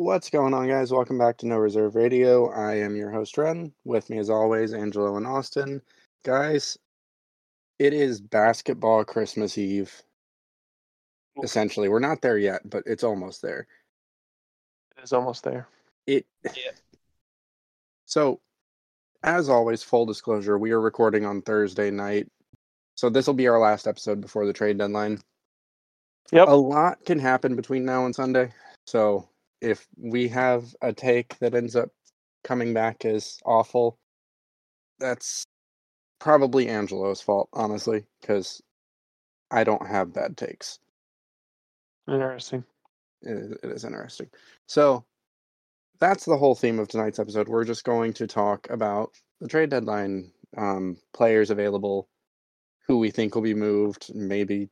What's going on, guys? Welcome back to No Reserve Radio. I am your host, Ren. With me, as always, Angelo and Austin. Guys, it is basketball Christmas Eve, essentially. We're not there yet, but it's almost there. It is almost there. Yeah. So, as always, full disclosure, we are recording on Thursday night, so this will be our last episode before the trade deadline. Yep. A lot can happen between now and Sunday, so if we have a take that ends up coming back as awful, that's probably Angelo's fault, honestly, because I don't have bad takes. Interesting. It is interesting. So that's the whole theme of tonight's episode. We're just going to talk about the trade deadline, players available, who we think will be moved, maybe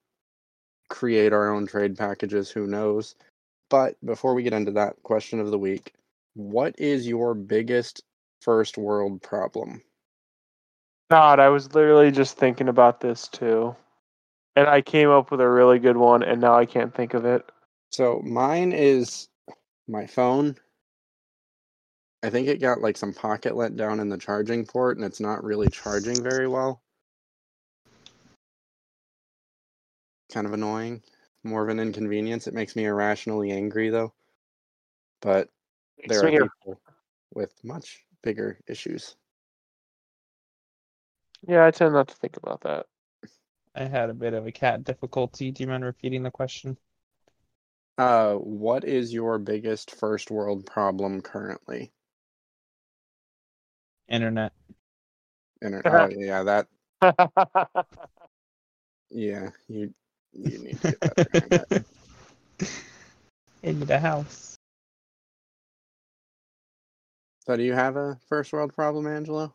create our own trade packages, who knows. But before we get into that, question of the week: what is your biggest first world problem? God, I was literally just thinking about this too. And I came up with a really good one, and now I can't think of it. So mine is my phone. I think it got like some pocket let down in the charging port, and it's not really charging very well. Kind of annoying. More of an inconvenience. It makes me irrationally angry, though. But there are people with much bigger issues. Yeah, I tend not to think about that. I had a bit of a cat difficulty. Do you mind repeating the question? What is your biggest first world problem currently? Internet. Oh, yeah, that. Yeah, you need to get that into the house. So, do you have a first world problem, Angelo?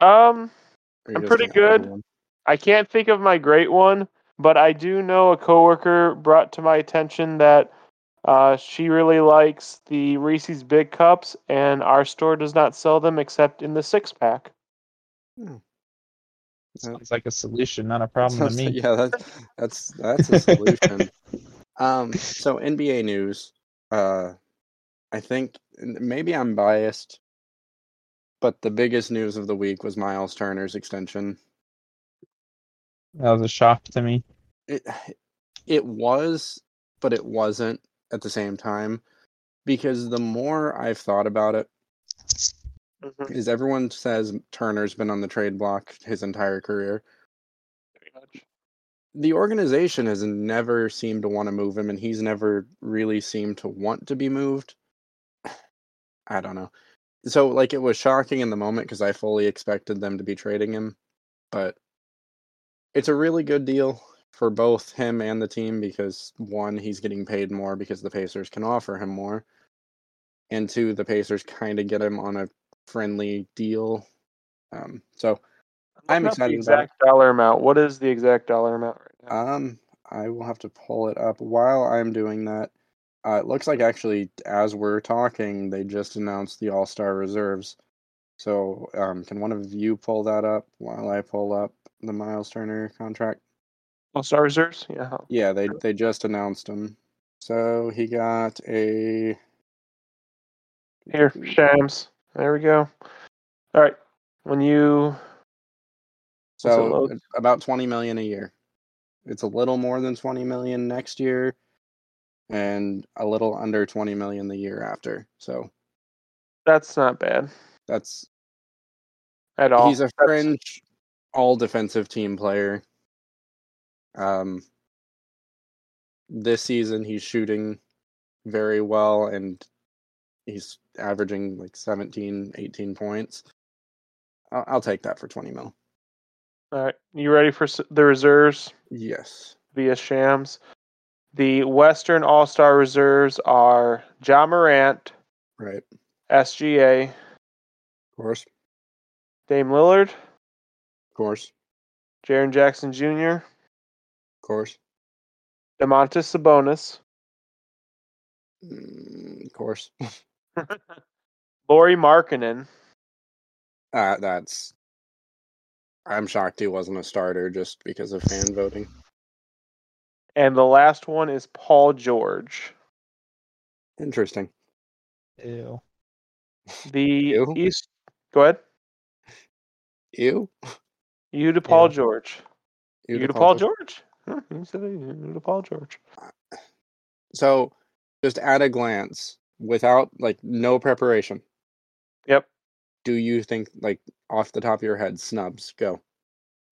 I'm pretty good. I can't think of my great one, but I do know a coworker brought to my attention that she really likes the Reese's Big Cups, and our store does not sell them except in the 6-pack. Sounds like a solution, not a problem to me. Yeah, that's a solution. So NBA news. I think maybe I'm biased, but the biggest news of the week was Miles Turner's extension. That was a shock to me. It was, but it wasn't at the same time, because the more I've thought about it, is everyone says Turner's been on the trade block his entire career. Very much. The organization has never seemed to want to move him, and he's never really seemed to want to be moved. I don't know. So, like, it was shocking in the moment because I fully expected them to be trading him, but it's a really good deal for both him and the team because, one, he's getting paid more because the Pacers can offer him more, and two, the Pacers kind of get him on a friendly deal. So I'm excited. The exact dollar amount. What is the exact dollar amount right now? I will have to pull it up while I'm doing that. It looks like actually as we're talking, they just announced the All-Star reserves. So can one of you pull that up while I pull up the Miles Turner contract? All-Star reserves? Yeah. Yeah, they just announced him. So he got a here, Shams. There we go. All right. When you so about $20 million a year. It's a little more than $20 million next year, and a little under $20 million the year after. So that's not bad. That's at all. He's a fringe all defensive team player. This season he's shooting very well, and he's averaging like 17, 18 points. I'll take that for $20 million. All right. You ready for the reserves? Yes. Via Shams. The Western All-Star reserves are Ja Morant. Right. SGA. Of course. Dame Lillard. Of course. Jaren Jackson Jr. Of course. Domantas Sabonis. Of course. Lauri Markkanen. I'm shocked he wasn't a starter just because of fan voting. And the last one is Paul George. Interesting. Ew. The Ew. East. Go ahead. Ew. You to Paul Ew. George. You to Paul George. You to Paul George. So, just at a glance, without no preparation. Yep. Do you think off the top of your head, snubs go?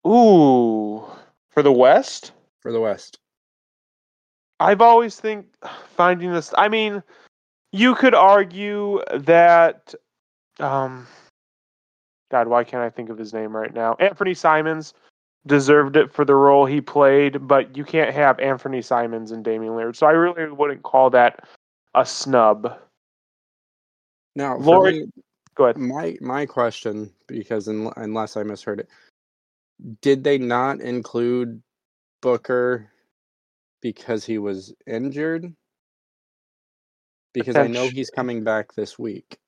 Ooh, for the West? For the West. I've always think finding this. I mean, you could argue that. God, why can't I think of his name right now? Anthony Simons deserved it for the role he played, but you can't have Anthony Simons and Damian Lillard, so I really wouldn't call that a snub. Now, Lori, go ahead. My question, because unless I misheard it, did they not include Booker because he was injured? Because I know he's coming back this week.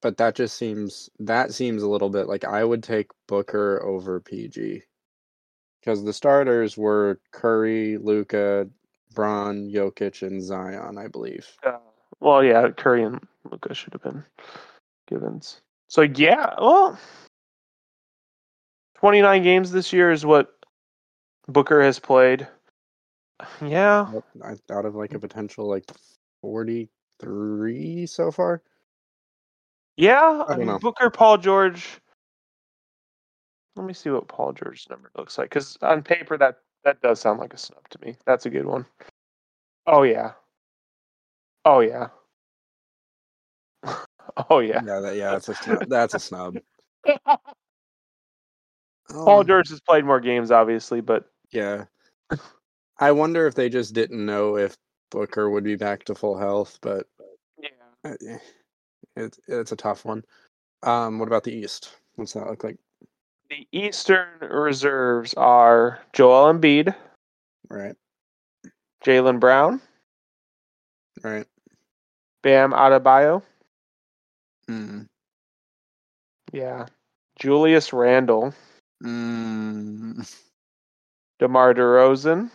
But that just seems a little bit like I would take Booker over PG. Because the starters were Curry, Luka, Bron, Jokic, and Zion, I believe. Well, yeah, Curry and Luka should have been givens. So, yeah, well, 29 games this year is what Booker has played. Yeah. Out of a potential 43 so far. Yeah, I mean, Booker, Paul George. Let me see what Paul George's number looks like, because on paper that does sound like a snub to me. That's a good one. Oh yeah. Oh yeah. Yeah, that's a snub. That's a snub. Paul George has played more games, obviously, but yeah. I wonder if they just didn't know if Booker would be back to full health, but yeah. It's a tough one. What about the East? What's that look like? The Eastern reserves are Joel Embiid. Right. Jaylen Brown. Right. Bam Adebayo. Mm. Yeah. Julius Randle. Mm. DeMar DeRozan.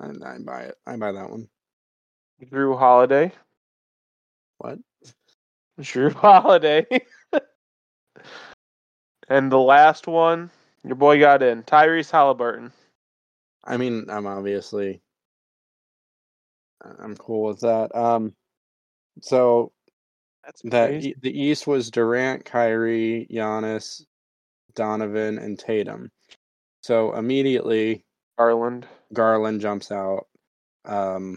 I buy it. I buy that one. Jrue Holiday. What? Jrue Holiday. And the last one, your boy got in. Tyrese Haliburton. I mean, I'm cool with that. So the East was Durant, Kyrie, Giannis, Donovan, and Tatum. So immediately Garland jumps out. LaMelo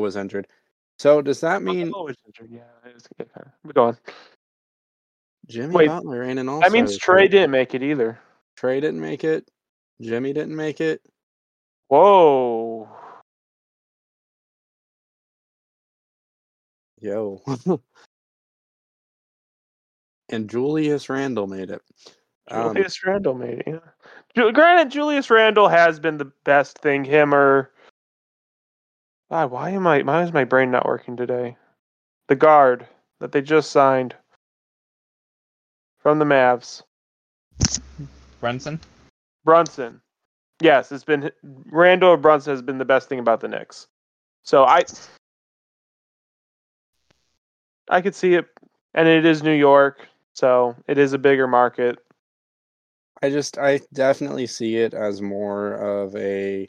was injured. So does that mean? Oh, yeah, it was good. We're going. Jimmy Butler ain't an all-star. That means Trae didn't make it either. Trae didn't make it. Jimmy didn't make it. Whoa. Yo. And Julius Randle made it. Yeah. Granted, Julius Randle has been the best thing. Him or. God, why is my brain not working today? The guard that they just signed from the Mavs. Brunson. Yes, it's been Randall or Brunson has been the best thing about the Knicks. So I could see it, and it is New York, so it is a bigger market. I definitely see it as more of a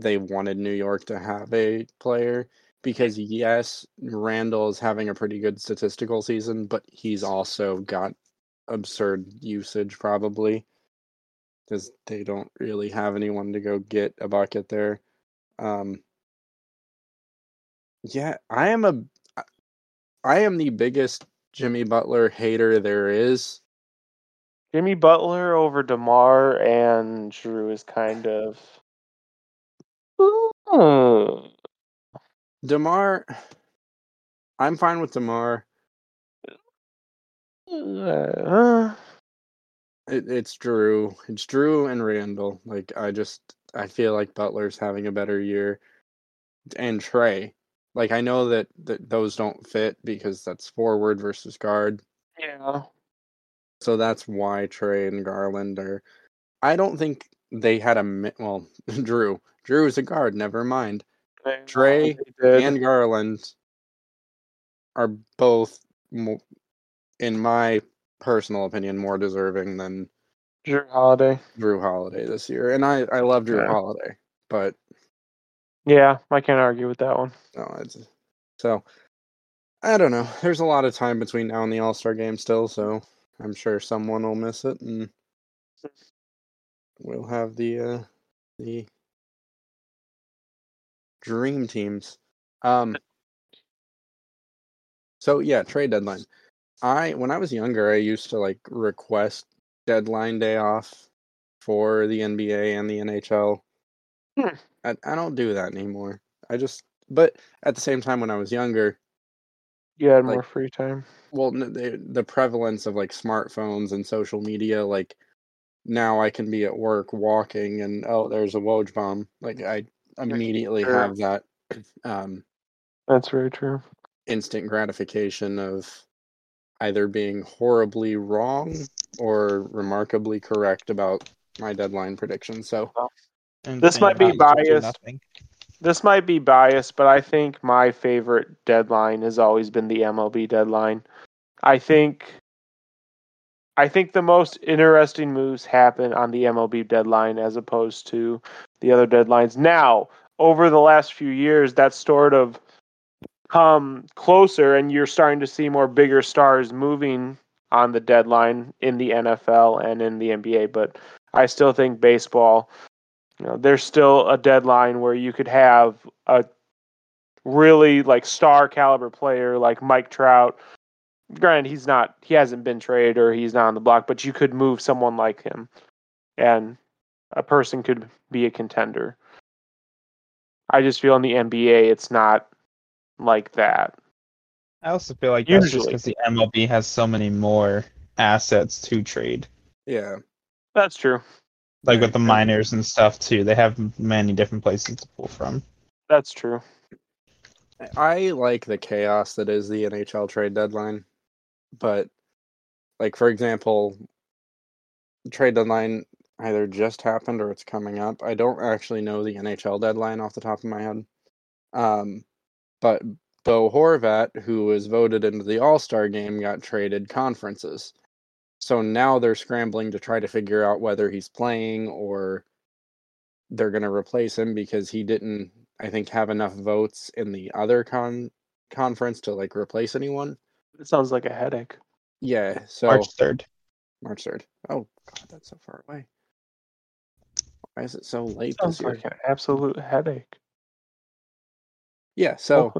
they wanted New York to have a player because, yes, Randall's having a pretty good statistical season, but he's also got absurd usage probably because they don't really have anyone to go get a bucket there. Yeah, I am the biggest Jimmy Butler hater there is. Jimmy Butler over DeMar and Jrue is kind of... Ooh. DeMar, I'm fine with DeMar. It's Jrue. It's Jrue and Randall. I feel like Butler's having a better year, and Trae. I know that those don't fit because that's forward versus guard. Yeah. So that's why Trae and Garland are. I don't think they had Jrue. Jrue is a guard, never mind. Trae and Garland are both, in my personal opinion, more deserving than Jrue Holiday this year. And I love Jrue Holiday, but yeah, I can't argue with that one. No, so I don't know. There's a lot of time between now and the All-Star game still, so I'm sure someone will miss it, and we'll have the dream teams. So yeah, trade deadline. When I was younger, I used to like request deadline day off for the NBA and the NHL. I don't do that anymore. But at the same time, when I was younger, you had more free time. Well, the prevalence of like smartphones and social media, like now I can be at work walking and there's a Woj bomb. Like I immediately have that. That's very true. Instant gratification of either being horribly wrong or remarkably correct about my deadline prediction. So this might be biased. This might be biased, but I think my favorite deadline has always been the MLB deadline. I think the most interesting moves happen on the MLB deadline as opposed to the other deadlines. Now, over the last few years, that's sort of come closer, and you're starting to see more bigger stars moving on the deadline in the NFL and in the NBA. But I still think baseball, there's still a deadline where you could have a really like star caliber player like Mike Trout. Granted, he hasn't been traded or he's not on the block, but you could move someone like him, and a person could be a contender. I just feel in the NBA, it's not like that. I also feel like usually that's just because the MLB has so many more assets to trade. Yeah, that's true. Like with the minors and stuff too, they have many different places to pull from. That's true. I like the chaos that is the NHL trade deadline, but like for example, the trade deadline either just happened or it's coming up. I don't actually know the NHL deadline off the top of my head. But Bo Horvat, who was voted into the All-Star game, got traded conferences. So now they're scrambling to try to figure out whether he's playing or they're going to replace him because he didn't, I think, have enough votes in the other conference to like replace anyone. It sounds like a headache. Yeah. So March 3rd. Oh, God, that's so far away. Why is it so late this year? Sounds like an absolute headache. Yeah, so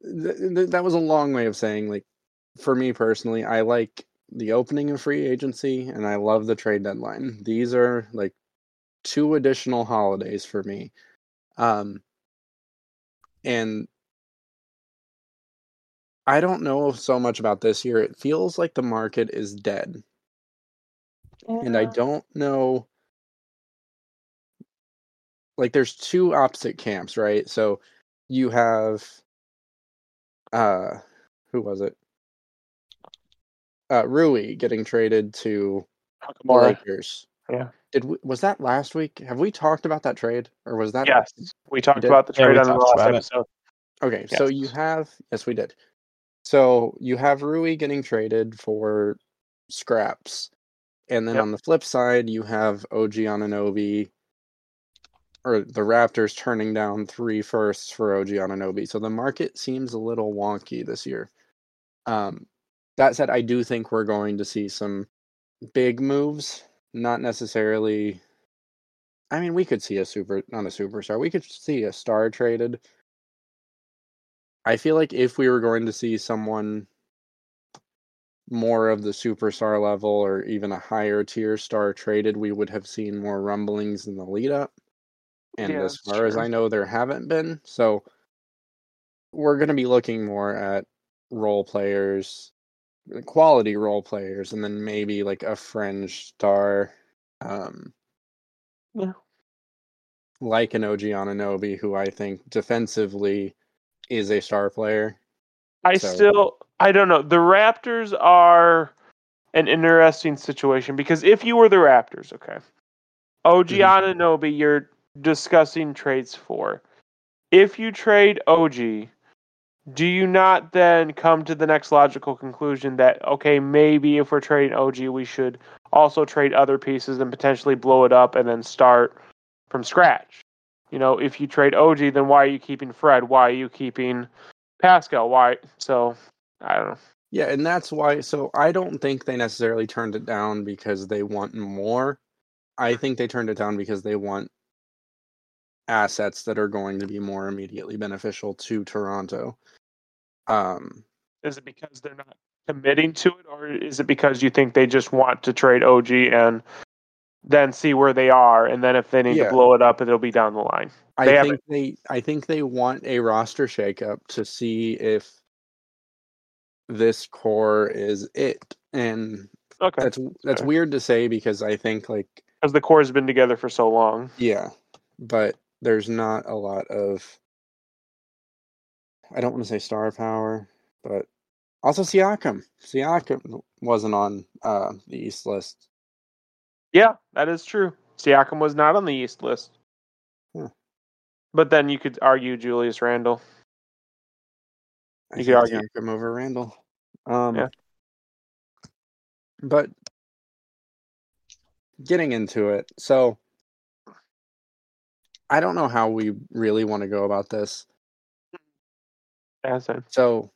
that was a long way of saying, like, for me personally, I like the opening of free agency, and I love the trade deadline. These are, like, two additional holidays for me. And I don't know so much about this year. It feels like the market is dead. Yeah. And I don't know. Like, there's two opposite camps, right? So you have, who was it? Rui getting traded to the Lakers. Yeah. Was that last week? Have we talked about that trade? Or was that? Yes, we talked about the trade on the last episode. Okay, yes. So you have, yes, we did. So you have Rui getting traded for scraps. And then on the flip side, you have OG Anunoby. Or the Raptors turning down 3 firsts for OG Anunoby. So the market seems a little wonky this year. That said, I do think we're going to see some big moves. Not necessarily. I mean, we could see not a superstar. We could see a star traded. I feel like if we were going to see someone more of the superstar level or even a higher tier star traded, we would have seen more rumblings in the lead up. And as far as I know, there haven't been. So we're going to be looking more at role players, quality role players, and then maybe like a fringe star. Like an OG Anunoby, who I think defensively is a star player. I don't know. The Raptors are an interesting situation because if you were the Raptors, okay, OG Anunoby, you're discussing trades for. If you trade OG, do you not then come to the next logical conclusion that, okay, maybe if we're trading OG, we should also trade other pieces and potentially blow it up and then start from scratch? You know, if you trade OG, then why are you keeping Fred? Why are you keeping Pascal? Why? So, I don't know. Yeah, and that's why. So I don't think they necessarily turned it down because they want more. I think they turned it down because they want assets that are going to be more immediately beneficial to Toronto. Is it because they're not committing to it, or is it because you think they just want to trade OG and then see where they are, and then if they need to blow it up, it'll be down the line? I think they want a roster shakeup to see if this core is it, and that's weird to say because I think because the core has been together for so long, but there's not a lot of, I don't want to say star power, but also Siakam. Siakam wasn't on the East list. Yeah, that is true. Siakam was not on the East list. Huh. But then you could argue Julius Randle. You could argue Siakam over Randle. But getting into it, so I don't know how we really want to go about this. Awesome. So,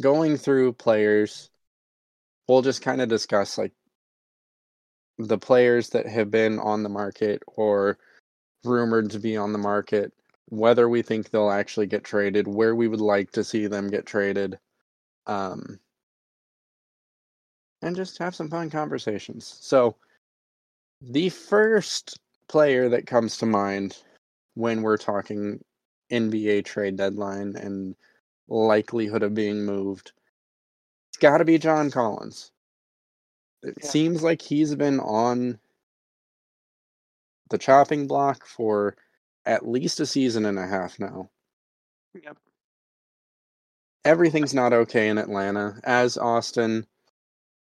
going through players, we'll just kind of discuss the players that have been on the market or rumored to be on the market, whether we think they'll actually get traded, where we would like to see them get traded, and just have some fun conversations. So, the first player that comes to mind when we're talking NBA trade deadline and likelihood of being moved, it's got to be John Collins. It seems like he's been on the chopping block for at least a season and a half now. Yep. Everything's not okay in Atlanta. As Austin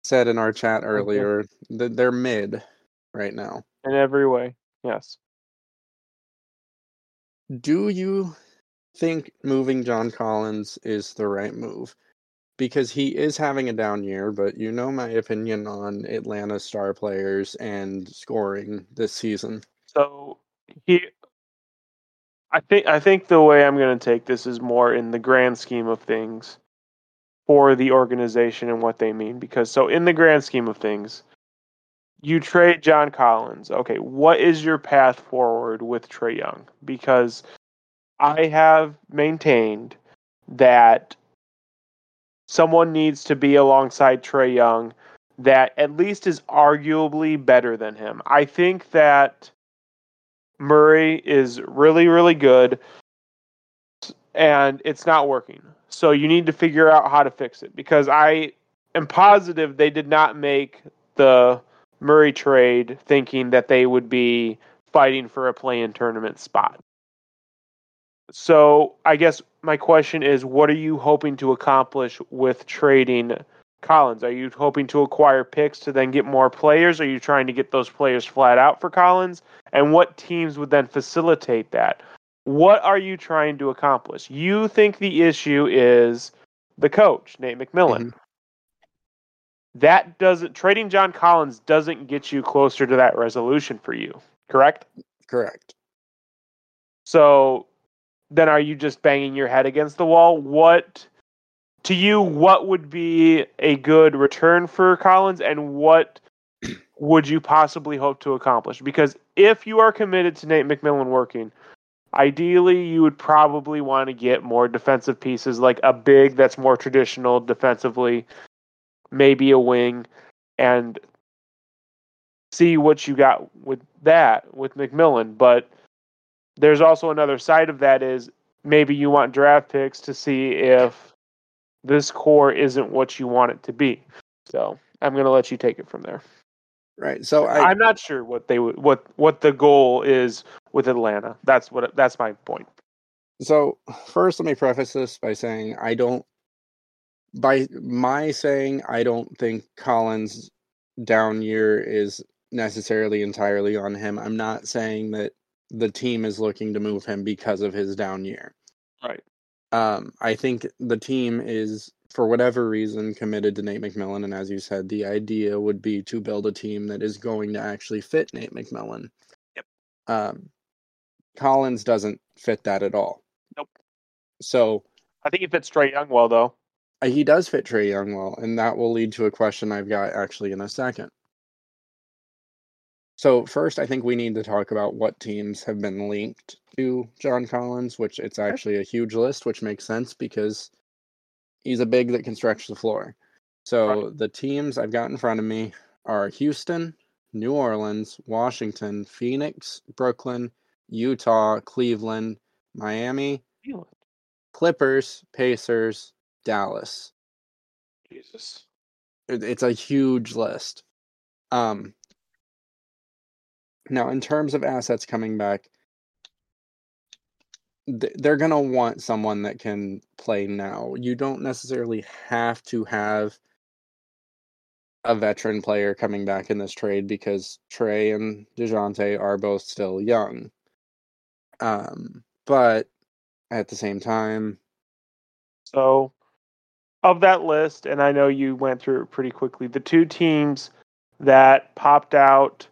said in our chat earlier, they're mid right now. In every way, yes. Do you think moving John Collins is the right move? Because he is having a down year, but you know my opinion on Atlanta star players and scoring this season. So I think the way I'm going to take this is more in the grand scheme of things for the organization and what they mean. Because so in the grand scheme of things, you trade John Collins. Okay, what is your path forward with Trae Young? Because I have maintained that someone needs to be alongside Trae Young that at least is arguably better than him. I think that Murray is really, really good, and it's not working. So you need to figure out how to fix it, because I am positive they did not make the Murray trade thinking that they would be fighting for a play-in tournament spot. So I guess my question is, what are you hoping to accomplish with trading Collins? Are you hoping to acquire picks to then get more players? Are you trying to get those players flat out for Collins? And what teams would then facilitate that? What are you trying to accomplish? You think the issue is the coach, Nate McMillan. Mm-hmm. Trading John Collins doesn't get you closer to that resolution for you, correct? Correct. So then are you just banging your head against the wall? What would be a good return for Collins, and what would you possibly hope to accomplish? Because if you are committed to Nate McMillan working, ideally you would probably want to get more defensive pieces, like a big that's more traditional defensively, maybe a wing, and see what you got with that, with McMillan. But there's also another side of that is maybe you want draft picks to see if this core isn't what you want it to be. So I'm going to let you take it from there. Right. So I'm not sure what the goal is with Atlanta. That's my point. So first, let me preface this by saying I don't think Collins' down year is necessarily entirely on him. I'm not saying that the team is looking to move him because of his down year. Right. I think the team is, for whatever reason, committed to Nate McMillan. And as you said, the idea would be to build a team that is going to actually fit Nate McMillan. Yep. Collins doesn't fit that at all. Nope. So I think he fits Trae Young well, though. He does fit Trae Young well, and that will lead to a question I've got actually in a second. So first, I think we need to talk about what teams have been linked to John Collins, which it's actually a huge list, which makes sense because he's a big that can stretch the floor. So the teams I've got in front of me are Houston, New Orleans, Washington, Phoenix, Brooklyn, Utah, Cleveland, Miami, Clippers, Pacers, Dallas. Jesus. It's a huge list. Now, in terms of assets coming back, they're going to want someone that can play now. You don't necessarily have to have a veteran player coming back in this trade because Trae and DeJounte are both still young. But at the same time... So, of that list, and I know you went through it pretty quickly, the two teams that popped out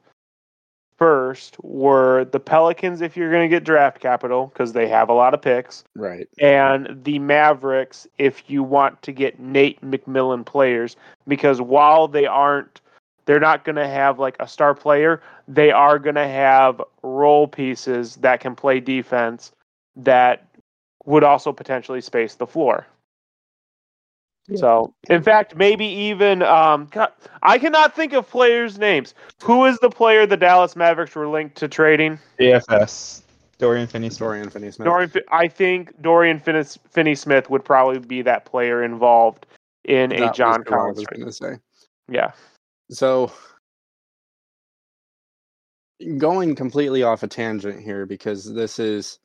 first were the Pelicans, if you're going to get draft capital, because they have a lot of picks. Right. And the Mavericks, if you want to get Nate McMillan players, because while they aren't, they're not going to have like a star player, they are going to have role pieces that can play defense that would also potentially space the floor. Yeah. So, in fact, maybe even I cannot think of players' names. Who is the player the Dallas Mavericks were linked to trading? DFS. Dorian Finney-Smith. I think Dorian Finney-Smith would probably be that player involved in a John Collins trade. I was going to say. Yeah. So, going completely off a tangent here because this is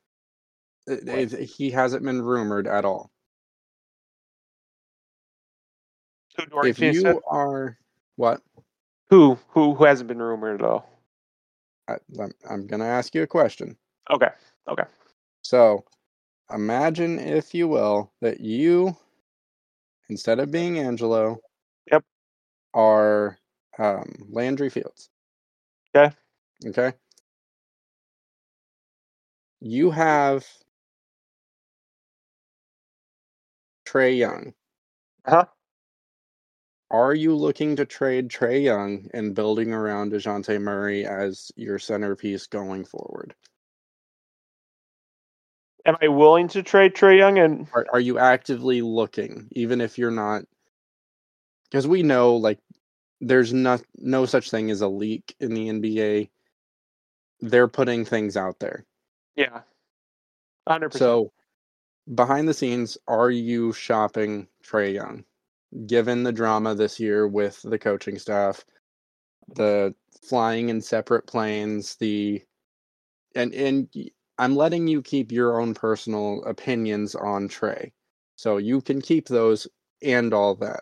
he hasn't been rumored at all. If you are what? Who hasn't been rumored at all? I'm gonna ask you a question. Okay. So, imagine, if you will, that you, instead of being Angelo, yep, are Landry Fields. Okay. You have Trae Young. Uh-huh. Are you looking to trade Trae Young and building around DeJounte Murray as your centerpiece going forward? Am I willing to trade Trae Young? And are you actively looking, even if you're not? Because we know, like, there's no such thing as a leak in the NBA. They're putting things out there. Yeah, 100%. So, behind the scenes, are you shopping Trae Young? Given the drama this year with the coaching staff, the flying in separate planes, and I'm letting you keep your own personal opinions on Trae. So you can keep those and all that.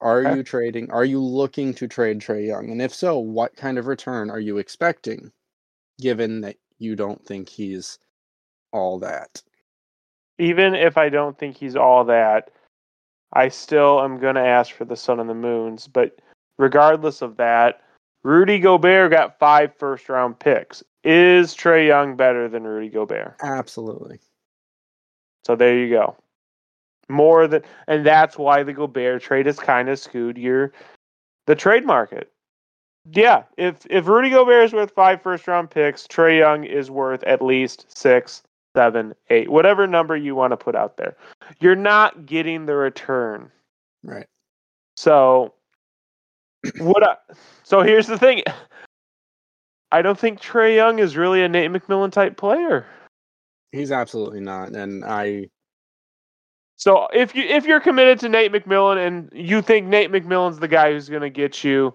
Are you trading? Are you looking to trade Trae Young? And if so, what kind of return are you expecting, given that you don't think he's all that? Even if I don't think he's all that, I still am going to ask for the sun and the moons. But regardless of that, Rudy Gobert got 5 first-round picks. Is Trae Young better than Rudy Gobert? Absolutely. So there you go. And that's why the Gobert trade has kind of skewed the trade market. Yeah, if Rudy Gobert is worth 5 first-round picks, Trae Young is worth at least 6. 7, 8, whatever number you want to put out there. You're not getting the return. Right. So so here's the thing. I don't think Trae Young is really a Nate McMillan type player. He's absolutely not. So if you're committed to Nate McMillan and you think Nate McMillan's the guy who's gonna get you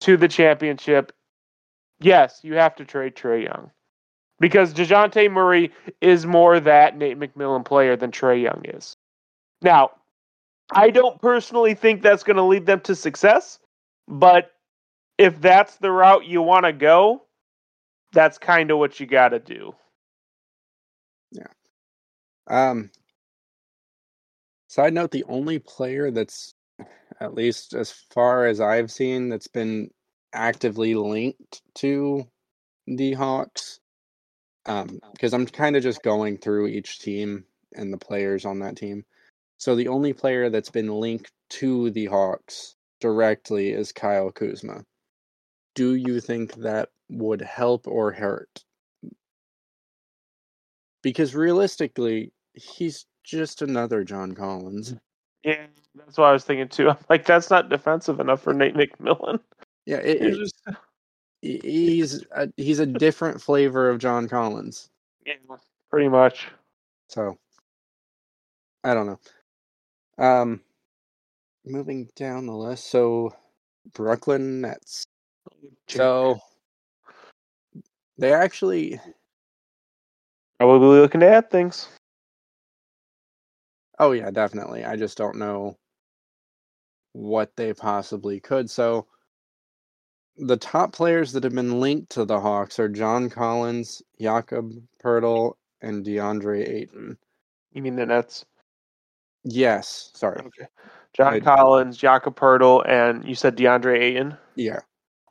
to the championship, yes, you have to trade Trae Young. Because DeJounte Murray is more that Nate McMillan player than Trae Young is. Now, I don't personally think that's going to lead them to success, but if that's the route you want to go, that's kind of what you got to do. Yeah. Side note, the only player that's, at least as far as I've seen, that's been actively linked to the Hawks, because I'm kind of just going through each team and the players on that team. So the only player that's been linked to the Hawks directly is Kyle Kuzma. Do you think that would help or hurt? Because realistically, he's just another John Collins. Yeah, that's what I was thinking too. I'm like, that's not defensive enough for Nate McMillan. Yeah, he's a different flavor of John Collins. Yeah, pretty much. So, I don't know. Moving down the list, so Brooklyn Nets. So they actually probably looking to add things. Oh yeah, definitely. I just don't know what they possibly could. So the top players that have been linked to the Hawks are John Collins, Jakob Poeltl, and DeAndre Ayton. You mean the Nets? Yes. Sorry. Okay. John Collins, Jakob Poeltl, and you said DeAndre Ayton? Yeah.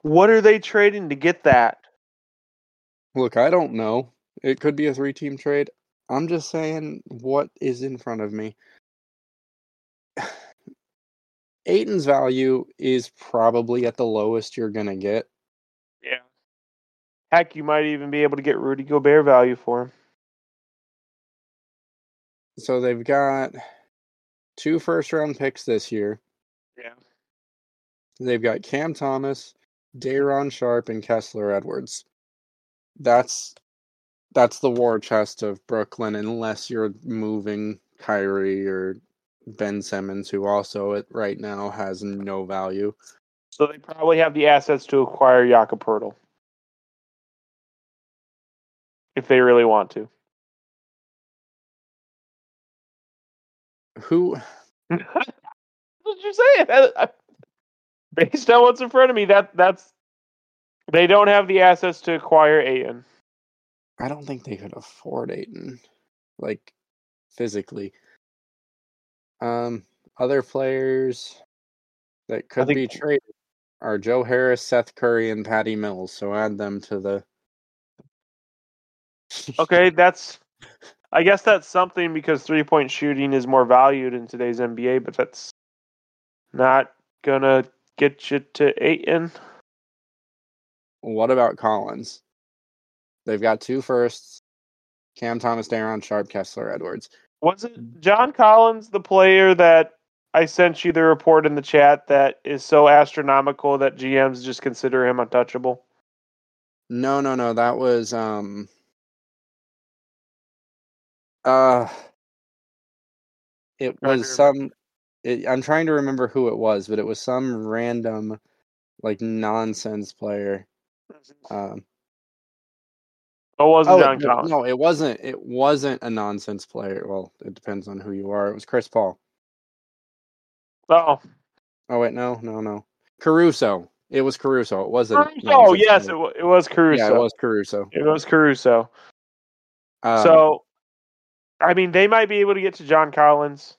What are they trading to get that? Look, I don't know. It could be a 3-team trade. I'm just saying what is in front of me. Ayton's value is probably at the lowest you're going to get. Yeah. Heck, you might even be able to get Rudy Gobert value for him. So they've got 2 first-round picks this year. Yeah. They've got Cam Thomas, Day'Ron Sharp, and Kessler Edwards. That's the war chest of Brooklyn, unless you're moving Kyrie or Ben Simmons, who also right now has no value. So they probably have the assets to acquire Jakob Poeltl if they really want to. Who? That's what you're saying. Based on what's in front of me, that's they don't have the assets to acquire Ayton. I don't think they could afford Ayton, like, physically. Other players that could be traded are Joe Harris, Seth Curry, and Patty Mills. So add them to the. Okay, that's. I guess that's something because 3-point shooting is more valued in today's NBA, but that's not gonna get you to Ayton. What about Collins? They've got 2 firsts. Cam Thomas, Day'Ron Sharp, Kessler Edwards. Was it John Collins, the player that I sent you the report in the chat that is so astronomical that GMs just consider him untouchable? No. That was I'm trying to remember who it was, but it was some random, like, nonsense player. John Collins. No, it wasn't. It wasn't a nonsense player. Well, it depends on who you are. It was Chris Paul. No. Caruso. It was Caruso. It wasn't. Oh, yes, it was Caruso. Yeah, it was Caruso. So, I mean, they might be able to get to John Collins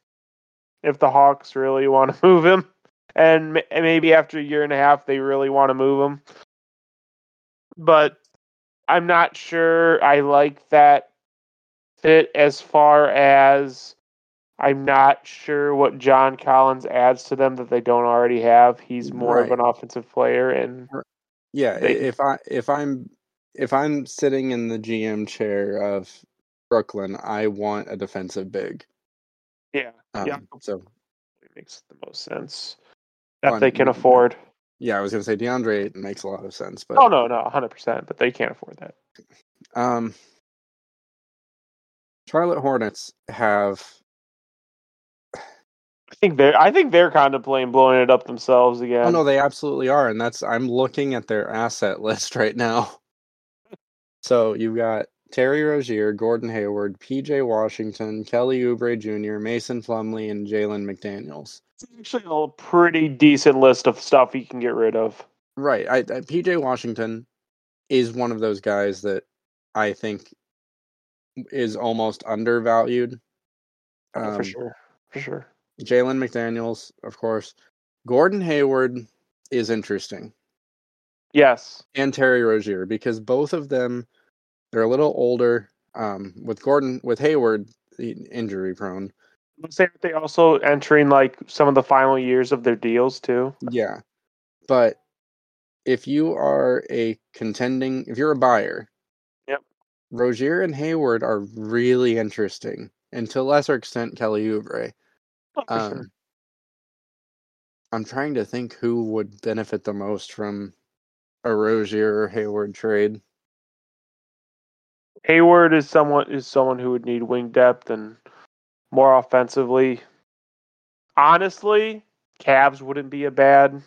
if the Hawks really want to move him, and maybe after a year and a half they really want to move him. But I'm not sure I like that fit as far as I'm not sure what John Collins adds to them that they don't already have. He's more of an offensive player, and yeah, if I'm sitting in the GM chair of Brooklyn, I want a defensive big. Yeah, so it makes the most sense that they can afford. Yeah, I was going to say DeAndre Ayton makes a lot of sense, but 100%. But they can't afford that. Charlotte Hornets have. I think they're contemplating blowing it up themselves again. Oh no, they absolutely are, and I'm looking at their asset list right now. So you've got Terry Rozier, Gordon Hayward, PJ Washington, Kelly Oubre Jr., Mason Plumlee, and Jaylen McDaniels. It's actually a pretty decent list of stuff you can get rid of. Right. PJ Washington is one of those guys that I think is almost undervalued. For sure. Jaylen McDaniels, of course. Gordon Hayward is interesting. Yes. And Terry Rozier, because both of them, they're a little older. With Hayward injury prone. Say they also entering like some of the final years of their deals too. Yeah, but if you are if you're a buyer, yep, Rozier and Hayward are really interesting, and to a lesser extent, Kelly Oubre. Oh, sure. I'm trying to think who would benefit the most from a Rozier or Hayward trade. Hayward is someone who would need wing depth and more offensively. Honestly, Cavs wouldn't be a bad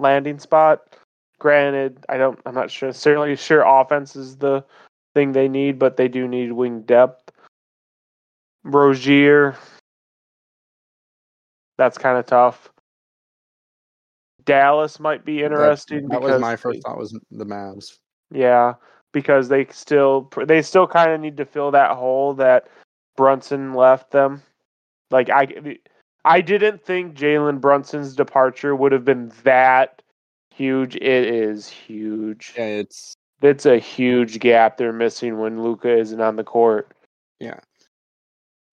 landing spot. Granted, I'm not necessarily sure offense is the thing they need, but they do need wing depth. Rozier, that's kind of tough. Dallas might be interesting. That was my first thought, was the Mavs. Yeah. Because they still kind of need to fill that hole that Brunson left them. Like I didn't think Jalen Brunson's departure would have been that huge. It is huge. Yeah, it's a huge gap they're missing when Luka isn't on the court. Yeah.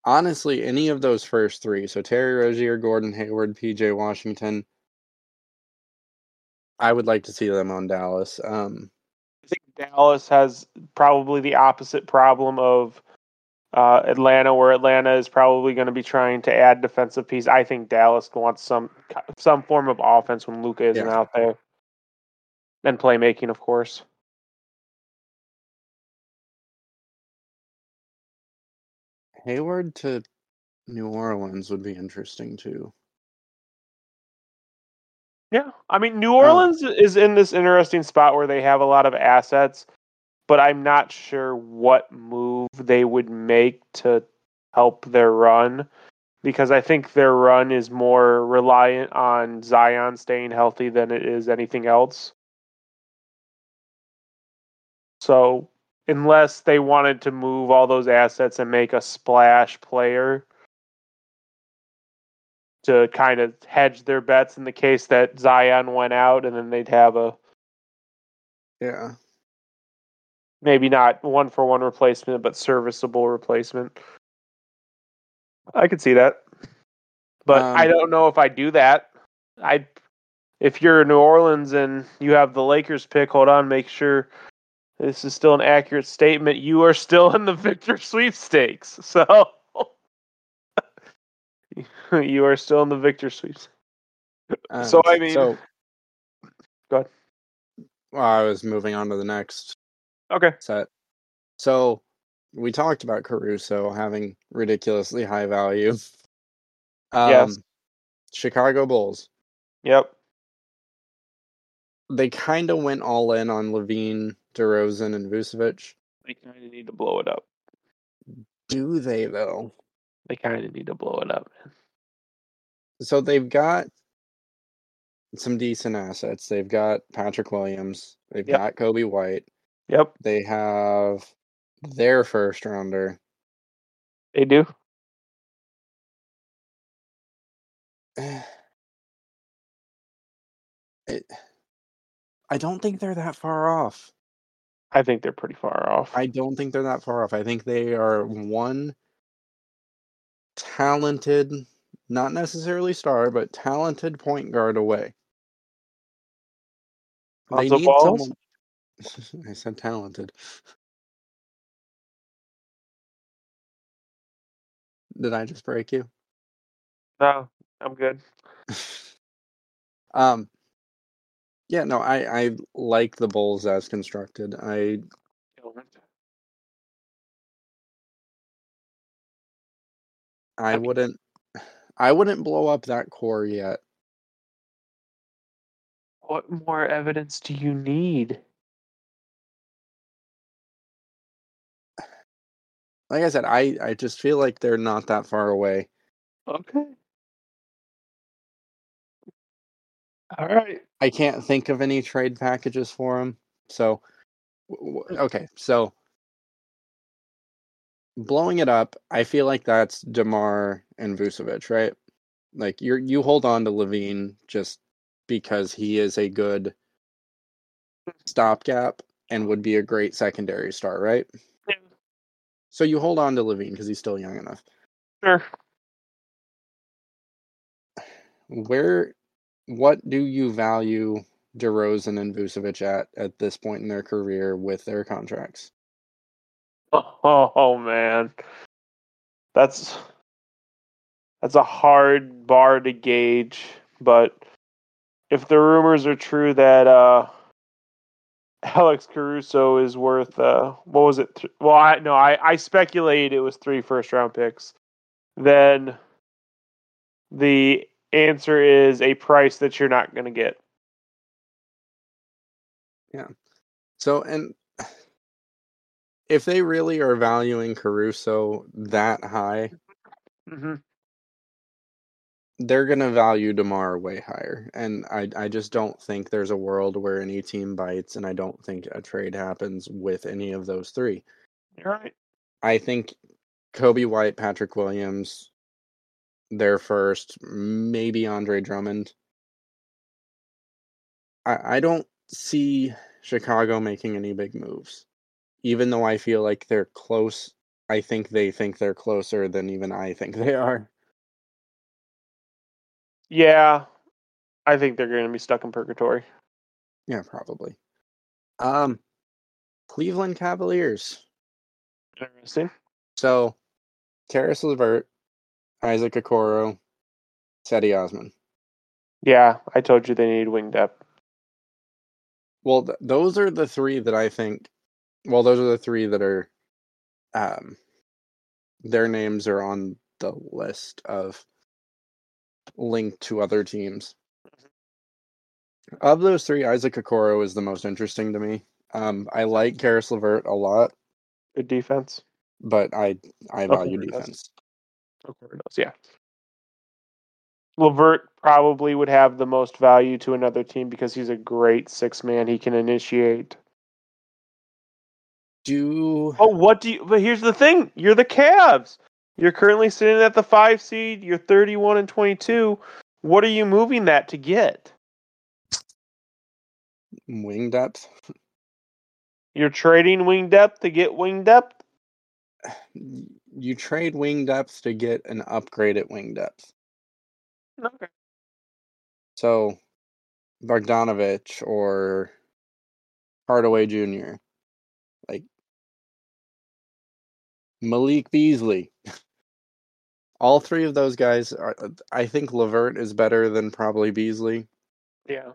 Honestly, any of those first three, so Terry Rozier, Gordon Hayward, PJ Washington, I would like to see them on Dallas. I think Dallas has probably the opposite problem of Atlanta, where Atlanta is probably going to be trying to add defensive piece. I think Dallas wants some form of offense when Luka isn't out there. And playmaking, of course. Hayward to New Orleans would be interesting, too. Yeah, I mean, New Orleans is in this interesting spot where they have a lot of assets, but I'm not sure what move they would make to help their run, because I think their run is more reliant on Zion staying healthy than it is anything else. So unless they wanted to move all those assets and make a splash player to kind of hedge their bets in the case that Zion went out, and then they'd have maybe not one-for-one replacement, but serviceable replacement. I could see that. But I don't know if I'd do that. If you're in New Orleans and you have the Lakers pick, hold on, make sure this is still an accurate statement. You are still in the victor sweepstakes, so... You are still in the victor sweeps. Go ahead. Well, I was moving on to the next set. So we talked about Caruso having ridiculously high value. Yes. Chicago Bulls. Yep. They kind of went all in on LaVine, DeRozan, and Vucevic. They kind of need to blow it up. Do they, though? They kind of need to blow it up, man. So they've got some decent assets. They've got Patrick Williams. They've got Kobe White. Yep. They have their first rounder. They do. I don't think they're that far off. I think they're pretty far off. I don't think they're that far off. I think they are one... talented, not necessarily star, but talented point guard away. They need balls? I said talented. Did I just break you? No, I'm good. I like the Bulls as constructed. I wouldn't blow up that core yet. What more evidence do you need? Like I said, I just feel like they're not that far away. Okay. All right. I can't think of any trade packages for him. So, okay. So blowing it up, I feel like that's DeMar and Vucevic, right? Like you hold on to LaVine just because he is a good stopgap and would be a great secondary star, right? Yeah. So you hold on to LaVine because he's still young enough. Sure. What do you value DeRozan and Vucevic at this point in their career with their contracts? Oh man. That's a hard bar to gauge, but if the rumors are true that Alex Caruso is worth what was it? I speculated it was 3 first-round picks. Then the answer is a price that you're not going to get. Yeah. So, and if they really are valuing Caruso that high, mm-hmm. they're going to value DeMar way higher. And I just don't think there's a world where any team bites, and I don't think a trade happens with any of those 3. You're right. I think Kobe White, Patrick Williams, their first, maybe Andre Drummond. I don't see Chicago making any big moves, even though I feel like they're close. I think they're closer than even I think they are. Yeah, I think they're going to be stuck in purgatory. Yeah, probably. Cleveland Cavaliers. Interesting. So, Caris LeVert, Isaac Okoro, Seti Osman. Yeah, I told you they need wing depth. Well, those are the 3 that I think... Well, those are the 3 that are... their names are on the list of linked to other teams. Of those 3, Isaac Okoro is the most interesting to me. I like Caris LeVert a lot. Good defense. But I value defense. Okoro does, yeah. LeVert probably would have the most value to another team because he's a great 6-man. He can initiate. But here's the thing. You're the Cavs. You're currently sitting at the 5 seed. You're 31-22. What are you moving that to get? Wing depth. You're trading wing depth to get wing depth? You trade wing depth to get an upgrade at wing depth. Okay. So, Bogdanovich or Hardaway Jr. Like, Malik Beasley. All 3 of those guys are... I think LeVert is better than probably Beasley. Yeah.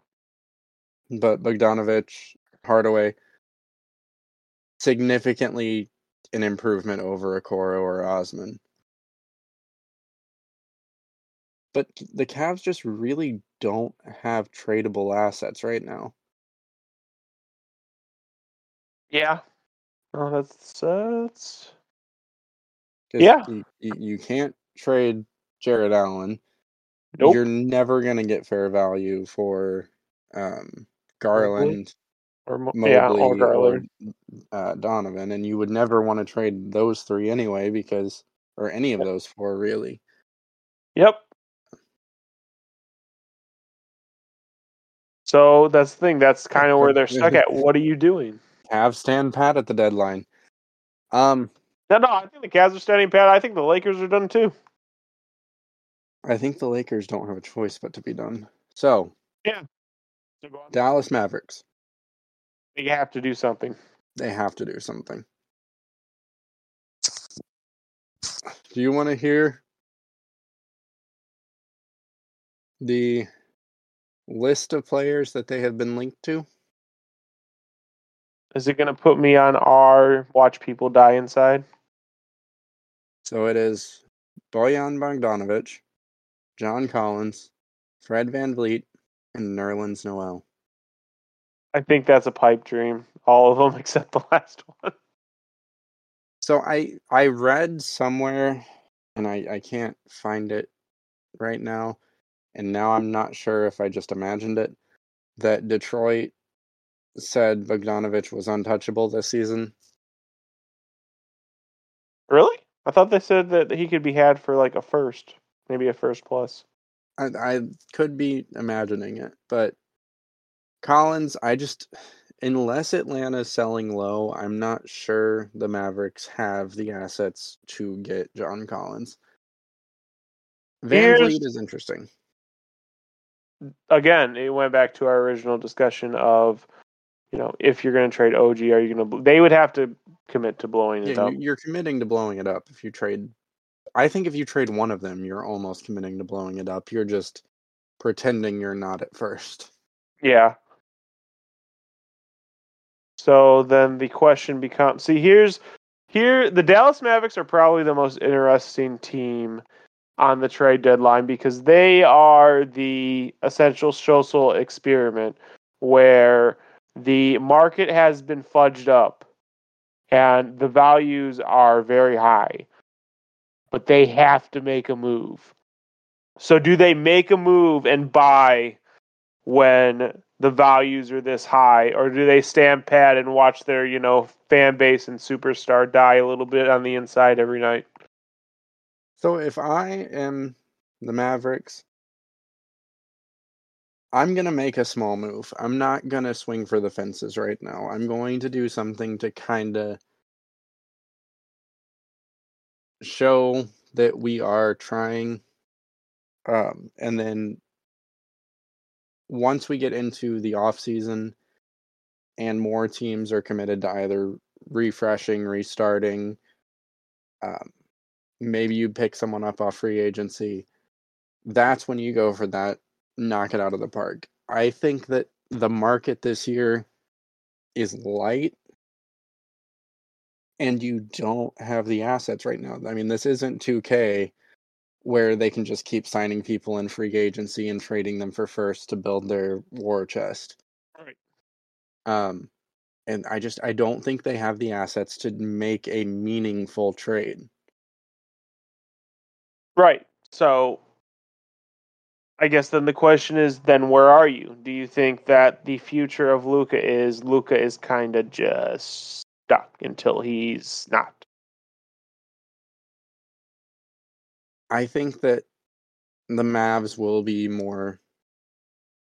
But Bogdanovich, Hardaway, significantly... an improvement over Okoro or Osman. But the Cavs just really don't have tradable assets right now. Yeah. Oh, that's... Yeah. You can't trade Jared Allen. Nope. You're never going to get fair value for Garland. Mm-hmm. Or Mobley, yeah, or Donovan, and you would never want to trade those 3 anyway, because, or any of those 4, really. Yep. So that's the thing. That's kind of where they're stuck at. What are you doing? Cavs stand pat at the deadline. No, I think the Cavs are standing pat. I think the Lakers are done too. I think the Lakers don't have a choice but to be done. So, yeah, Dallas Mavericks. They have to do something. Do you want to hear the list of players that they have been linked to? Is it going to put me on our watch people die inside? So it is Bojan Bogdanovic, John Collins, Fred VanVleet, and Nerlens Noel. I think that's a pipe dream. All of them except the last one. So I read somewhere, and I can't find it right now, and now I'm not sure if I just imagined it, that Detroit said Bogdanovich was untouchable this season? Really? I thought they said that he could be had for like a first, maybe a first plus. I could be imagining it, but Collins, unless Atlanta's selling low, I'm not sure the Mavericks have the assets to get John Collins. Van Vliet is interesting. Again, it went back to our original discussion of, you know, if you're going to trade OG, are you going to? They would have to commit to blowing it up. You're committing to blowing it up if you trade. I think if you trade one of them, you're almost committing to blowing it up. You're just pretending you're not at first. Yeah. So then the question becomes, the Dallas Mavericks are probably the most interesting team on the trade deadline because they are the essential social experiment where the market has been fudged up and the values are very high, but they have to make a move. So do they make a move and buy when the values are this high, or do they stand pat and watch their, you know, fan base and superstar die a little bit on the inside every night? So if I am the Mavericks, I'm going to make a small move. I'm not going to swing for the fences right now. I'm going to do something to kind of show that we are trying. And then once we get into the offseason and more teams are committed to either refreshing, restarting, maybe you pick someone up off free agency, that's when you go for that. Knock it out of the park. I think that the market this year is light and you don't have the assets right now. I mean, this isn't 2K where they can just keep signing people in free agency and trading them for first to build their war chest. All right. And I don't think they have the assets to make a meaningful trade. Right. So I guess then the question is, then where are you? Do you think that the future of Luka is kind of just stuck until he's not? I think that the Mavs will be more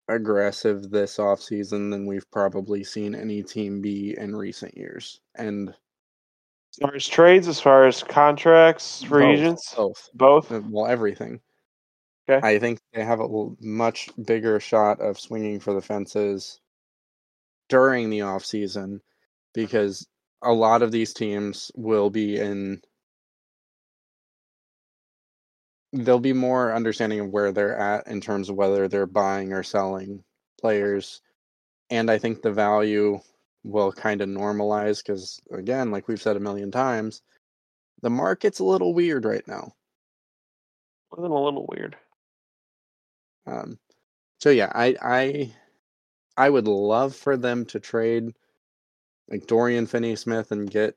aggressive this offseason than we've probably seen any team be in recent years. And as far as trades, as far as contracts, free agents? Both? Well, everything. Okay. I think they have a much bigger shot of swinging for the fences during the offseason because a lot of these teams will be they'll be more understanding of where they're at in terms of whether they're buying or selling players. And I think the value will kind of normalize because, again, like we've said a million times, the market's a little weird right now. More than a little weird. So yeah, I would love for them to trade like Dorian Finney-Smith and get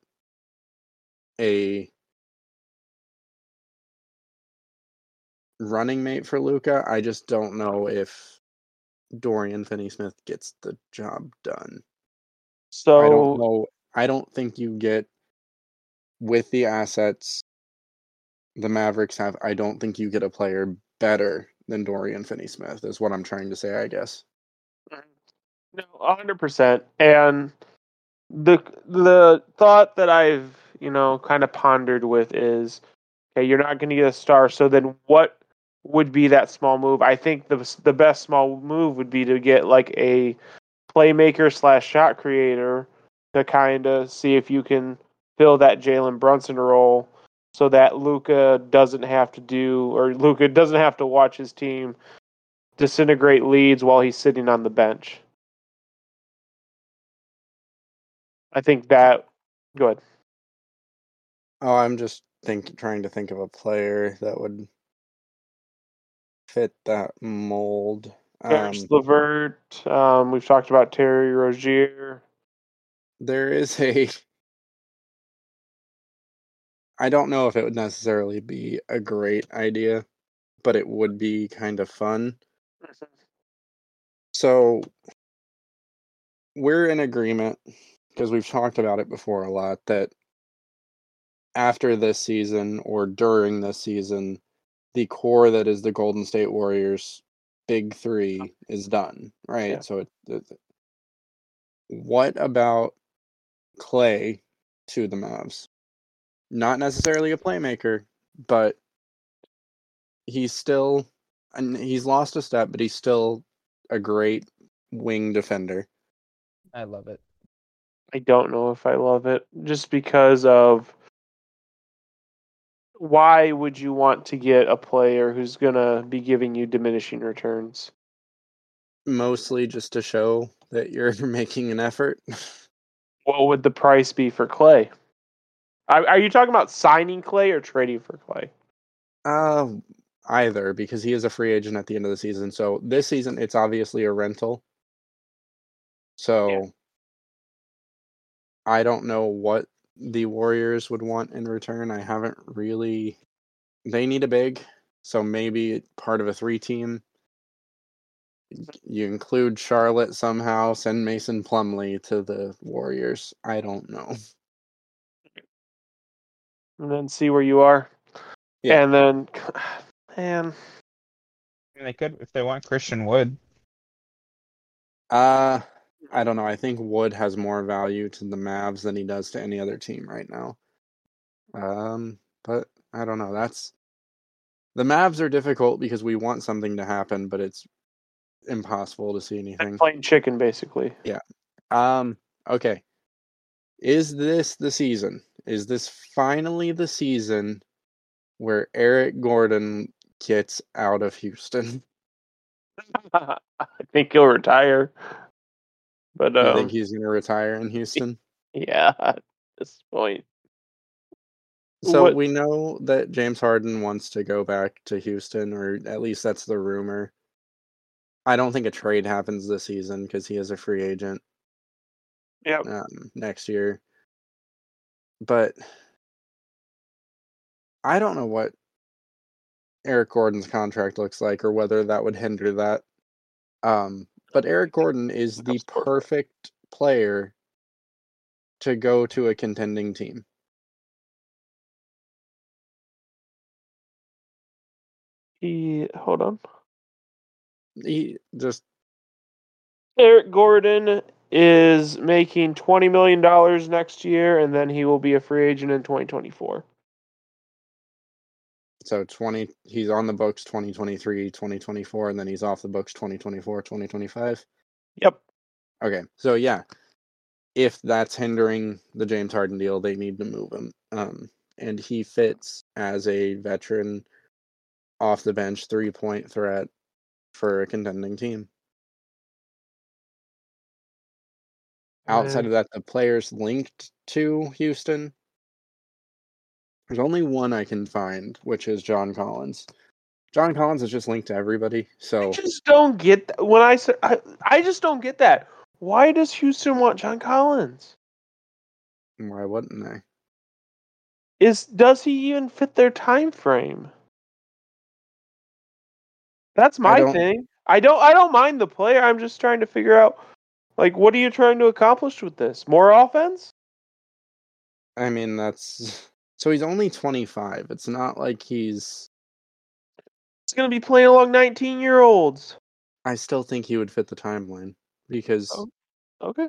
a running mate for Luka. I just don't know if Dorian Finney-Smith gets the job done. So I don't know. I don't think you get with the assets the Mavericks have. I don't think you get a player better than Dorian Finney-Smith is what I'm trying to say, I guess. No, 100%. And the thought that I've, you know, kind of pondered with is, okay, you're not going to get a star, so then what would be that small move? I think the best small move would be to get like a playmaker/shot creator to kind of see if you can fill that Jalen Brunson role so that Luka doesn't have to watch his team disintegrate leads while he's sitting on the bench. I think that... Go ahead. Oh, I'm just trying to think of a player that would fit that mold. There's LeVert. We've talked about Terry Rozier. There is a... I don't know if it would necessarily be a great idea, but it would be kind of fun. So we're in agreement, because we've talked about it before a lot, that after this season or during this season, the core that is the Golden State Warriors big three is done, right? Yeah. So what about Clay to the Mavs? Not necessarily a playmaker, but he's still, and he's lost a step, but he's still a great wing defender. I love it. I don't know if I love it, just because of why would you want to get a player who's going to be giving you diminishing returns? Mostly just to show that you're making an effort. What would the price be for Clay? Are you talking about signing Clay or trading for Clay? Either, because he is a free agent at the end of the season. So this season, it's obviously a rental. So yeah. I don't know what the Warriors would want in return. I haven't really... They need a big, so maybe part of a three team. You include Charlotte somehow, send Mason Plumlee to the Warriors. I don't know. And then see where you are. Yeah. And then, man. They could, if they want, Christian Wood. I don't know. I think Wood has more value to the Mavs than he does to any other team right now. But I don't know. That's the Mavs are difficult because we want something to happen, but it's impossible to see anything. And playing chicken, basically. Yeah. Okay. Is this the season? Is this finally the season where Eric Gordon gets out of Houston? I think he'll retire. But I think he's going to retire in Houston. Yeah, at this point. So we know that James Harden wants to go back to Houston, or at least that's the rumor. I don't think a trade happens this season because he is a free agent. Yeah, next year. But I don't know what Eric Gordon's contract looks like or whether that would hinder that. But Eric Gordon is the perfect player to go to a contending team. Eric Gordon is making $20 million next year, and then he will be a free agent in 2024. So he's on the books 2023, 2024, and then he's off the books 2024, 2025? Yep. Okay, so yeah. If that's hindering the James Harden deal, they need to move him. And he fits as a veteran off the bench three-point threat for a contending team. Outside of that, the players linked to Houston, there's only one I can find, which is John Collins. John Collins is just linked to everybody. So I just don't get that. When I said I just don't get that. Why does Houston want John Collins? Why wouldn't they? Does he even fit their time frame? That's my thing. I don't mind the player. I'm just trying to figure out, like, what are you trying to accomplish with this? More offense? I mean, that's... So he's only 25. It's not like he's going to be playing along 19-year-olds. I still think he would fit the timeline because... Oh, okay.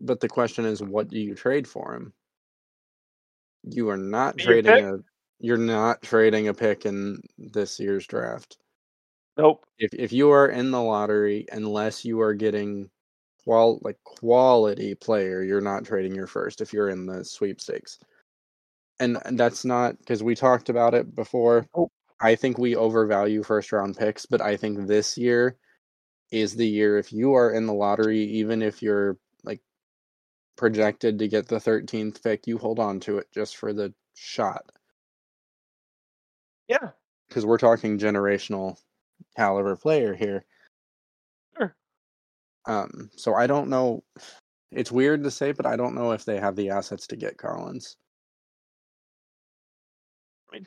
But the question is, what do you trade for him? You are not You're not trading a pick in this year's draft. Nope. If you are in the lottery, unless you are getting quality player, you're not trading your first if you're in the sweepstakes. And that's not, because we talked about it before. I think we overvalue first-round picks, but I think this year is the year if you are in the lottery, even if you're projected to get the 13th pick, you hold on to it just for the shot. Yeah. Because we're talking generational caliber player here. Sure. So I don't know. It's weird to say, but I don't know if they have the assets to get Collins.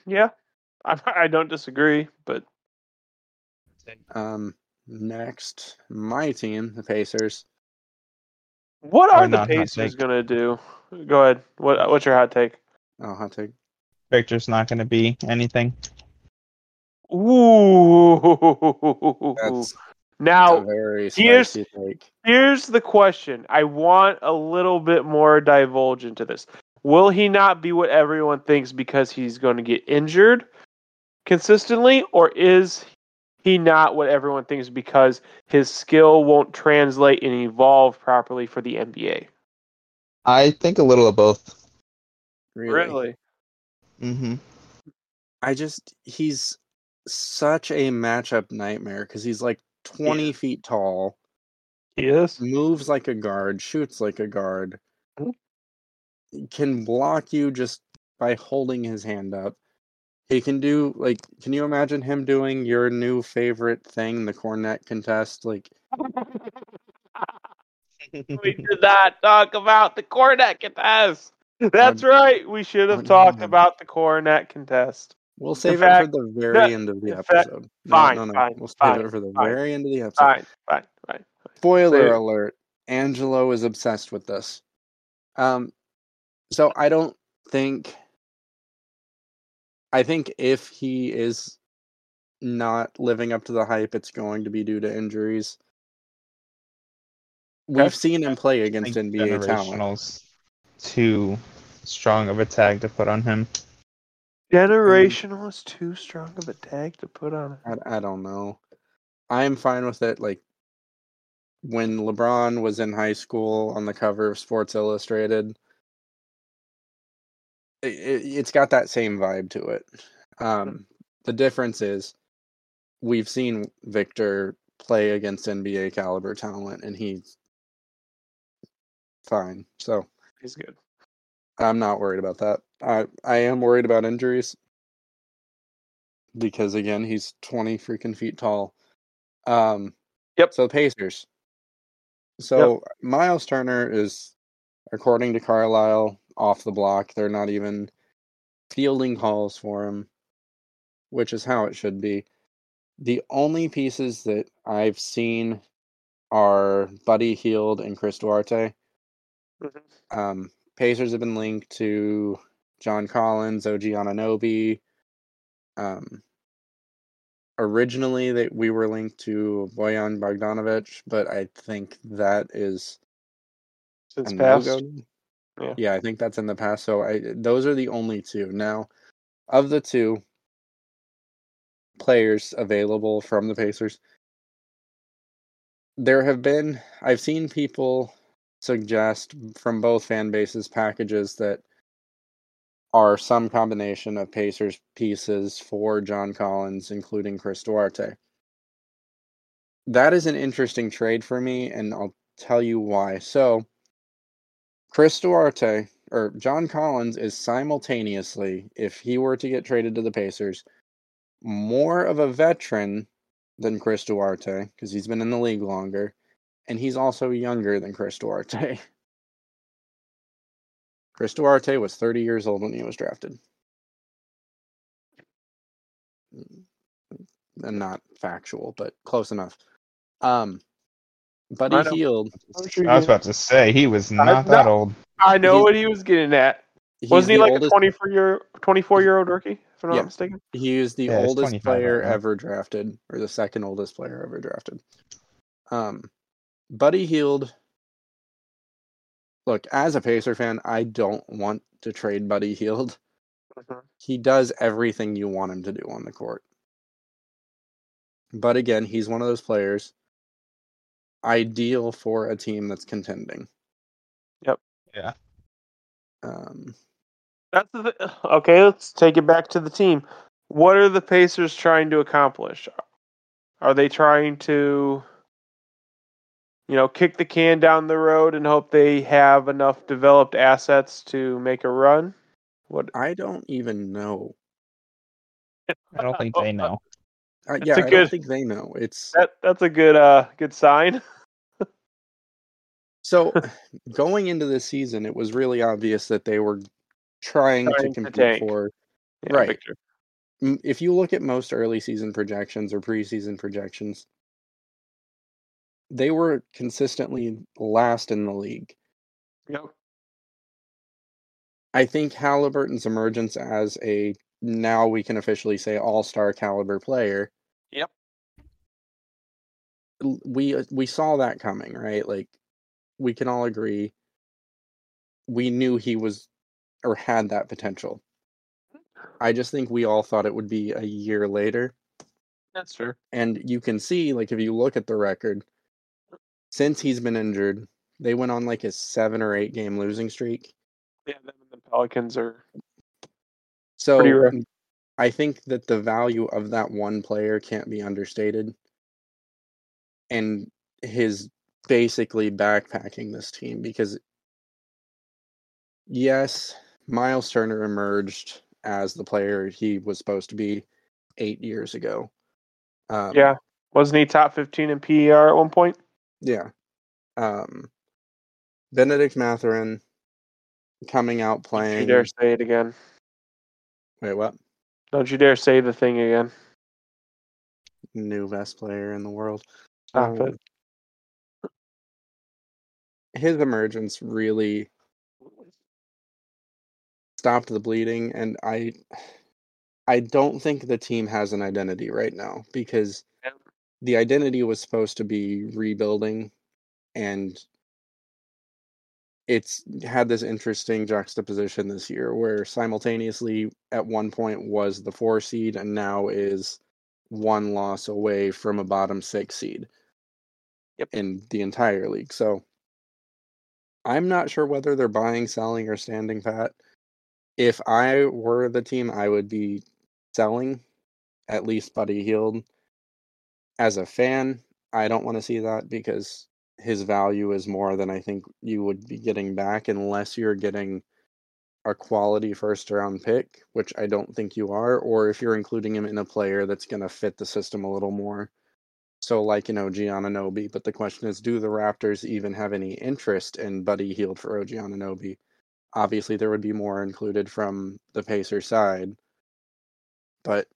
Yeah, I don't disagree, but... Next, my team, the Pacers. What are the Pacers going to do? Go ahead. What's your hot take? Oh, hot take. Victor's not going to be anything. Ooh. Now, here's the question. I want a little bit more divulge into this. Will he not be what everyone thinks because he's going to get injured consistently, or is he not what everyone thinks because his skill won't translate and evolve properly for the NBA? I think a little of both. Really? Mm-hmm. He's such a matchup nightmare because he's like 20 feet tall. He is. Moves like a guard, shoots like a guard. Mm-hmm. Can block you just by holding his hand up. He can do, like, can you imagine him doing your new favorite thing, the cornet contest? Like, we did not talk about the cornet contest. That's right. We should have talked about the cornet contest. We'll save it for the very end of the episode. Fine. We'll save it for the very end of the episode. Fine. Spoiler alert. Angelo is obsessed with this. So I don't think... I think if he is not living up to the hype, it's going to be due to injuries. We've seen him play against NBA talent. Too strong of a tag to put on him. Generational is too strong of a tag to put on him. I don't know. I'm fine with it. Like when LeBron was in high school on the cover of Sports Illustrated, it's got that same vibe to it. The difference is we've seen Victor play against NBA caliber talent, and he's fine. So he's good. I'm not worried about that. I am worried about injuries because, again, he's 20 freaking feet tall. Yep. So Pacers. So Miles Turner is, according to Carlisle, off the block. They're not even fielding calls for him, which is how it should be. The only pieces that I've seen are Buddy Hield and Chris Duarte. Mm-hmm. Pacers have been linked to John Collins, OG Anunoby. Originally, we were linked to Bojan Bogdanovic, but I think that is... Since past... Yeah, I think that's in the past. So those are the only two. Now, of the two players available from the Pacers, I've seen people suggest from both fan bases packages that are some combination of Pacers pieces for John Collins, including Chris Duarte. That is an interesting trade for me, and I'll tell you why. So, Chris Duarte, or John Collins, is simultaneously, if he were to get traded to the Pacers, more of a veteran than Chris Duarte, because he's been in the league longer, and he's also younger than Chris Duarte. Chris Duarte was 30 years old when he was drafted. And not factual, but close enough. Buddy Hield. I was about to say he was not that old. I know what he was getting at. Wasn't he like a 24-year-old rookie? If I'm not mistaken, he is the oldest player ever drafted, or the second oldest player ever drafted. Buddy Hield. Look, as a Pacer fan, I don't want to trade Buddy Hield. Mm-hmm. He does everything you want him to do on the court. But again, he's one of those players. Ideal for a team that's contending. Yep. Yeah. That's the okay. Let's take it back to the team. What are the Pacers trying to accomplish? Are they trying to, kick the can down the road and hope they have enough developed assets to make a run? What? I don't even know. I don't think they know. I don't think they know. It's that's a good sign. So, going into this season, it was really obvious that they were trying to compete for right. Victor. If you look at most early season projections or preseason projections, they were consistently last in the league. Yep. I think Haliburton's emergence as a, now we can officially say, all-star caliber player. Yep. We saw that coming, right? Like, we can all agree we knew he was, or had that potential. I just think we all thought it would be a year later. That's true. And you can see, like, if you look at the record, since he's been injured, they went on like a 7 or 8 game losing streak. Yeah, them and the Pelicans are so pretty rough. I think that the value of that one player can't be understated. And his basically backpacking this team, because yes, Miles Turner emerged as the player he was supposed to be 8 years ago. Yeah. Wasn't he top 15 in PER at one point? Yeah. Benedict Mathurin coming out playing. Don't you dare say it again. Wait, what? Don't you dare say the thing again. New best player in the world. Stop it. His emergence really stopped the bleeding, and I don't think the team has an identity right now, because the identity was supposed to be rebuilding, and it's had this interesting juxtaposition this year where simultaneously at one point was the 4 seed and now is 1 loss away from a bottom 6 seed. Yep. In the entire league. So I'm not sure whether they're buying, selling, or standing pat. If I were the team, I would be selling at least Buddy Hield. As a fan, I don't want to see that, because his value is more than I think you would be getting back, unless you're getting a quality first-round pick, which I don't think you are, or if you're including him in a player that's going to fit the system a little more. So, like, you know, OG Anunoby, but the question is, do the Raptors even have any interest in Buddy Hield for OG Anunoby? Obviously, there would be more included from the Pacers side, but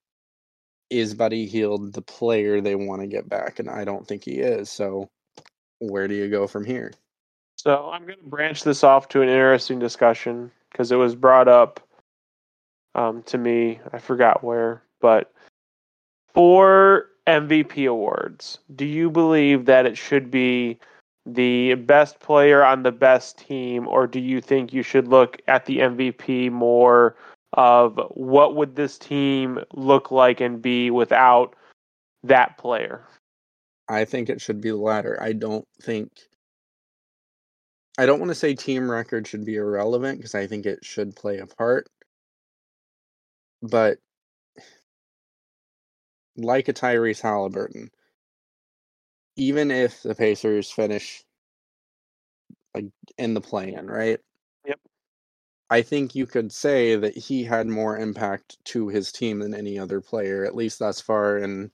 is Buddy Hield the player they want to get back? And I don't think he is, so where do you go from here? So I'm going to branch this off to an interesting discussion, because it was brought up to me, I forgot where, but for MVP awards, do you believe that it should be the best player on the best team, or do you think you should look at the MVP more of what would this team look like and be without that player? I think it should be the latter. I don't want to say team record should be irrelevant, because I think it should play a part. But like a Tyrese Haliburton, even if the Pacers finish in the play-in, right? Yep. I think you could say that he had more impact to his team than any other player, at least thus far. And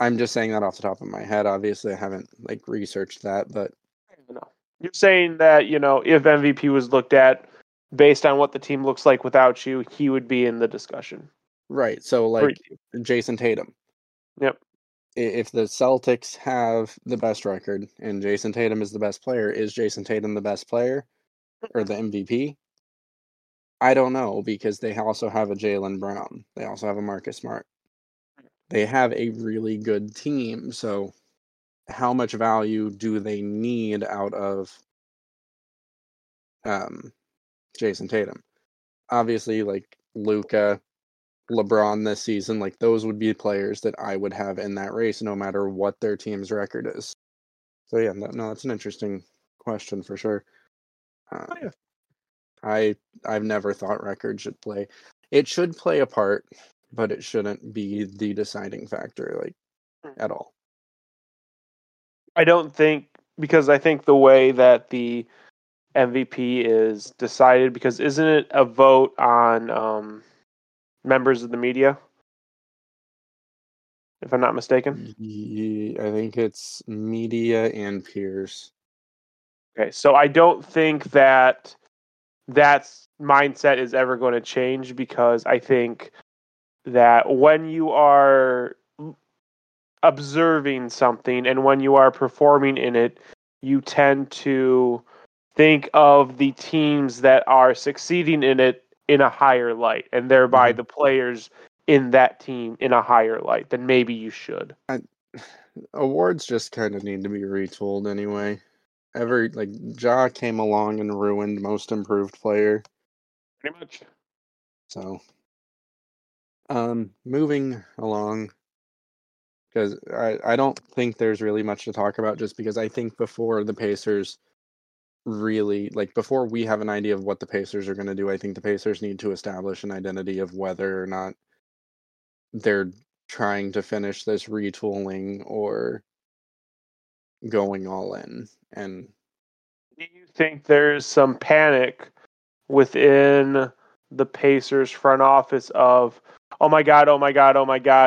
I'm just saying that off the top of my head. Obviously, I haven't researched that, but you're saying that, you know, if MVP was looked at based on what the team looks like without you, he would be in the discussion, right? So, like Jason Tatum. Yep. If the Celtics have the best record and Jason Tatum is the best player, is Jason Tatum the best player or the MVP? I don't know, because they also have a Jaylen Brown. They also have a Marcus Smart. They have a really good team. So how much value do they need out of Jason Tatum? Obviously, Luka, LeBron this season, those would be players that I would have in that race no matter what their team's record is. So yeah, no, that's an interesting question for sure. Yeah. I've never thought record should play. It should play a part, but it shouldn't be the deciding factor, at all. I don't think, because I think the way that the MVP is decided, because isn't it a vote on members of the media, if I'm not mistaken? I think it's media and peers. Okay, so I don't think that mindset is ever going to change, because I think that when you are observing something, and when you are performing in it, you tend to think of the teams that are succeeding in it in a higher light, and thereby the players in that team in a higher light than maybe you should. Awards just kind of need to be retooled anyway. Every, like, Ja came along and ruined Most Improved Player. Pretty much. So, moving along, because I don't think there's really much to talk about, just because I think before the Pacers really, like, before we have an idea of what the Pacers are going to do, I think the Pacers need to establish an identity of whether or not they're trying to finish this retooling or going all in. And do you think there's some panic within the Pacers front office of, oh my god,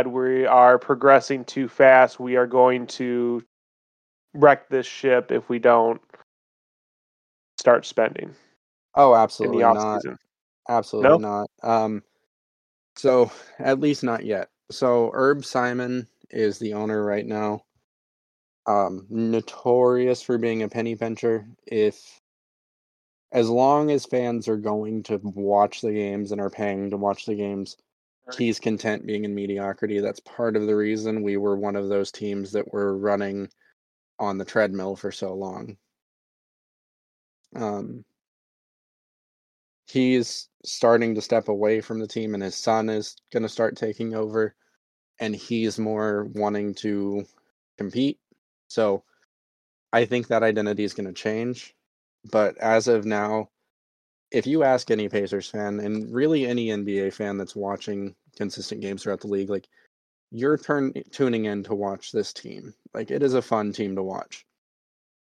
we are progressing too fast, we are going to wreck this ship if we don't start spending? Oh, absolutely not. Absolutely not. So, at least not yet. So, Herb Simon is the owner right now. Notorious for being a penny pincher. As long as fans are going to watch the games and are paying to watch the games, he's content being in mediocrity. That's part of the reason we were one of those teams that were running on the treadmill for so long. He's starting to step away from the team, and his son is going to start taking over, and he's more wanting to compete. So I think that identity is going to change. But as of now, if you ask any Pacers fan, and really any NBA fan that's watching consistent games throughout the league, like, you're tuning in to watch this team. Like, it is a fun team to watch,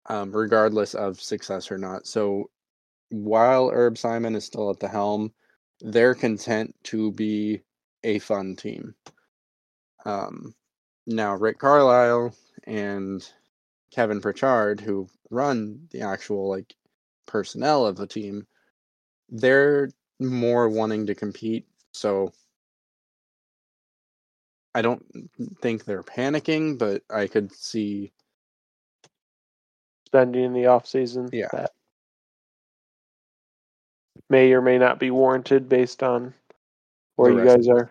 regardless of success or not. So while Herb Simon is still at the helm, they're content to be a fun team. Now, Rick Carlisle and Kevin Pritchard, who run the actual, like, personnel of the team, they're more wanting to compete, so I don't think they're panicking, but I could see spending in the offseason that may or may not be warranted based on where you guys are.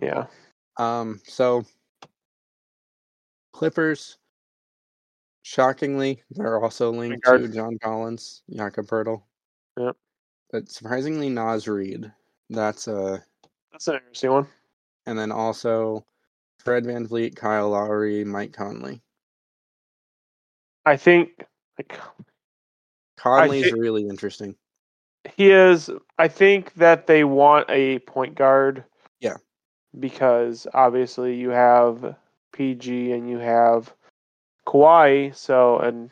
Yeah. So, Clippers, shockingly, they're also linked to John Collins, Jakob Poeltl. Yep. But surprisingly, Naz Reid. That's an interesting one. And then also Fred VanVleet, Kyle Lowry, Mike Conley. I think Conley's really interesting. He is. I think that they want a point guard. Yeah. Because obviously you have PG and you have Kawhi, and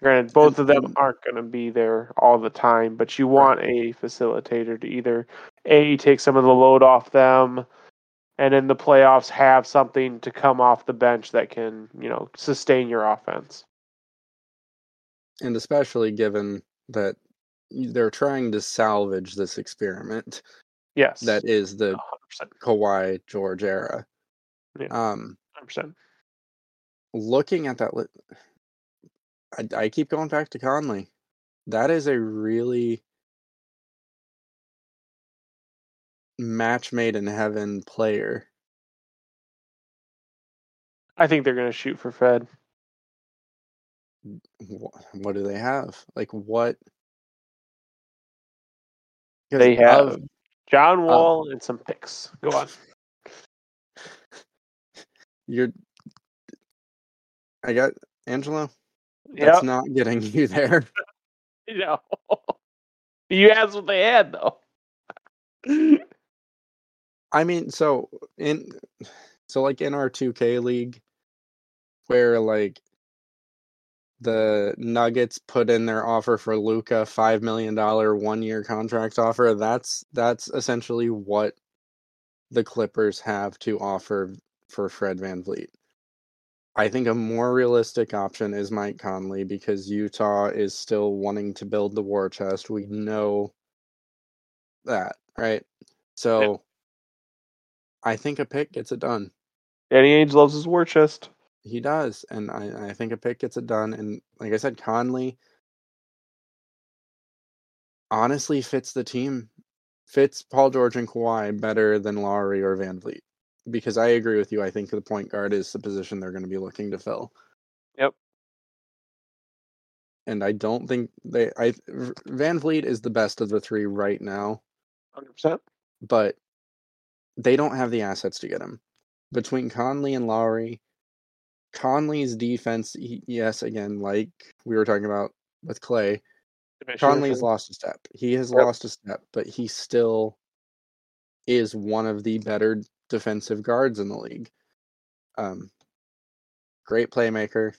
granted, both of them aren't going to be there all the time, but you want a facilitator to either A, take some of the load off them, and in the playoffs have something to come off the bench that can, sustain your offense. And especially given that they're trying to salvage this experiment. Yes. That is the 100%. Kawhi George era. Yeah, 100%. Looking at that, I keep going back to Conley. That is a really match made in heaven player. I think they're going to shoot for Fed. What do they have? Like, what? They have John Wall and some picks. Go on. I got Angelo. That's not getting you there. No. You asked what they had, though. I mean, in our 2K league, where, like, the Nuggets put in their offer for Luka, $5 million, one-year contract offer, that's essentially what the Clippers have to offer for Fred VanVleet. I think a more realistic option is Mike Conley, because Utah is still wanting to build the war chest. We know that, right? So, I think a pick gets it done. Danny Ainge loves his war chest. He does, and I think a pick gets it done. And like I said, Conley honestly fits the team. Fits Paul George and Kawhi better than Lowry or Van Vliet. Because I agree with you. I think the point guard is the position they're going to be looking to fill. Yep. And I don't think Van Vliet is the best of the three right now. 100%. But they don't have the assets to get him. Between Conley and Lowry, Conley's defense, yes, again, like we were talking about with Clay, Conley's lost a step. He has lost a step, but he still is one of the better defensive guards in the league. Great playmaker,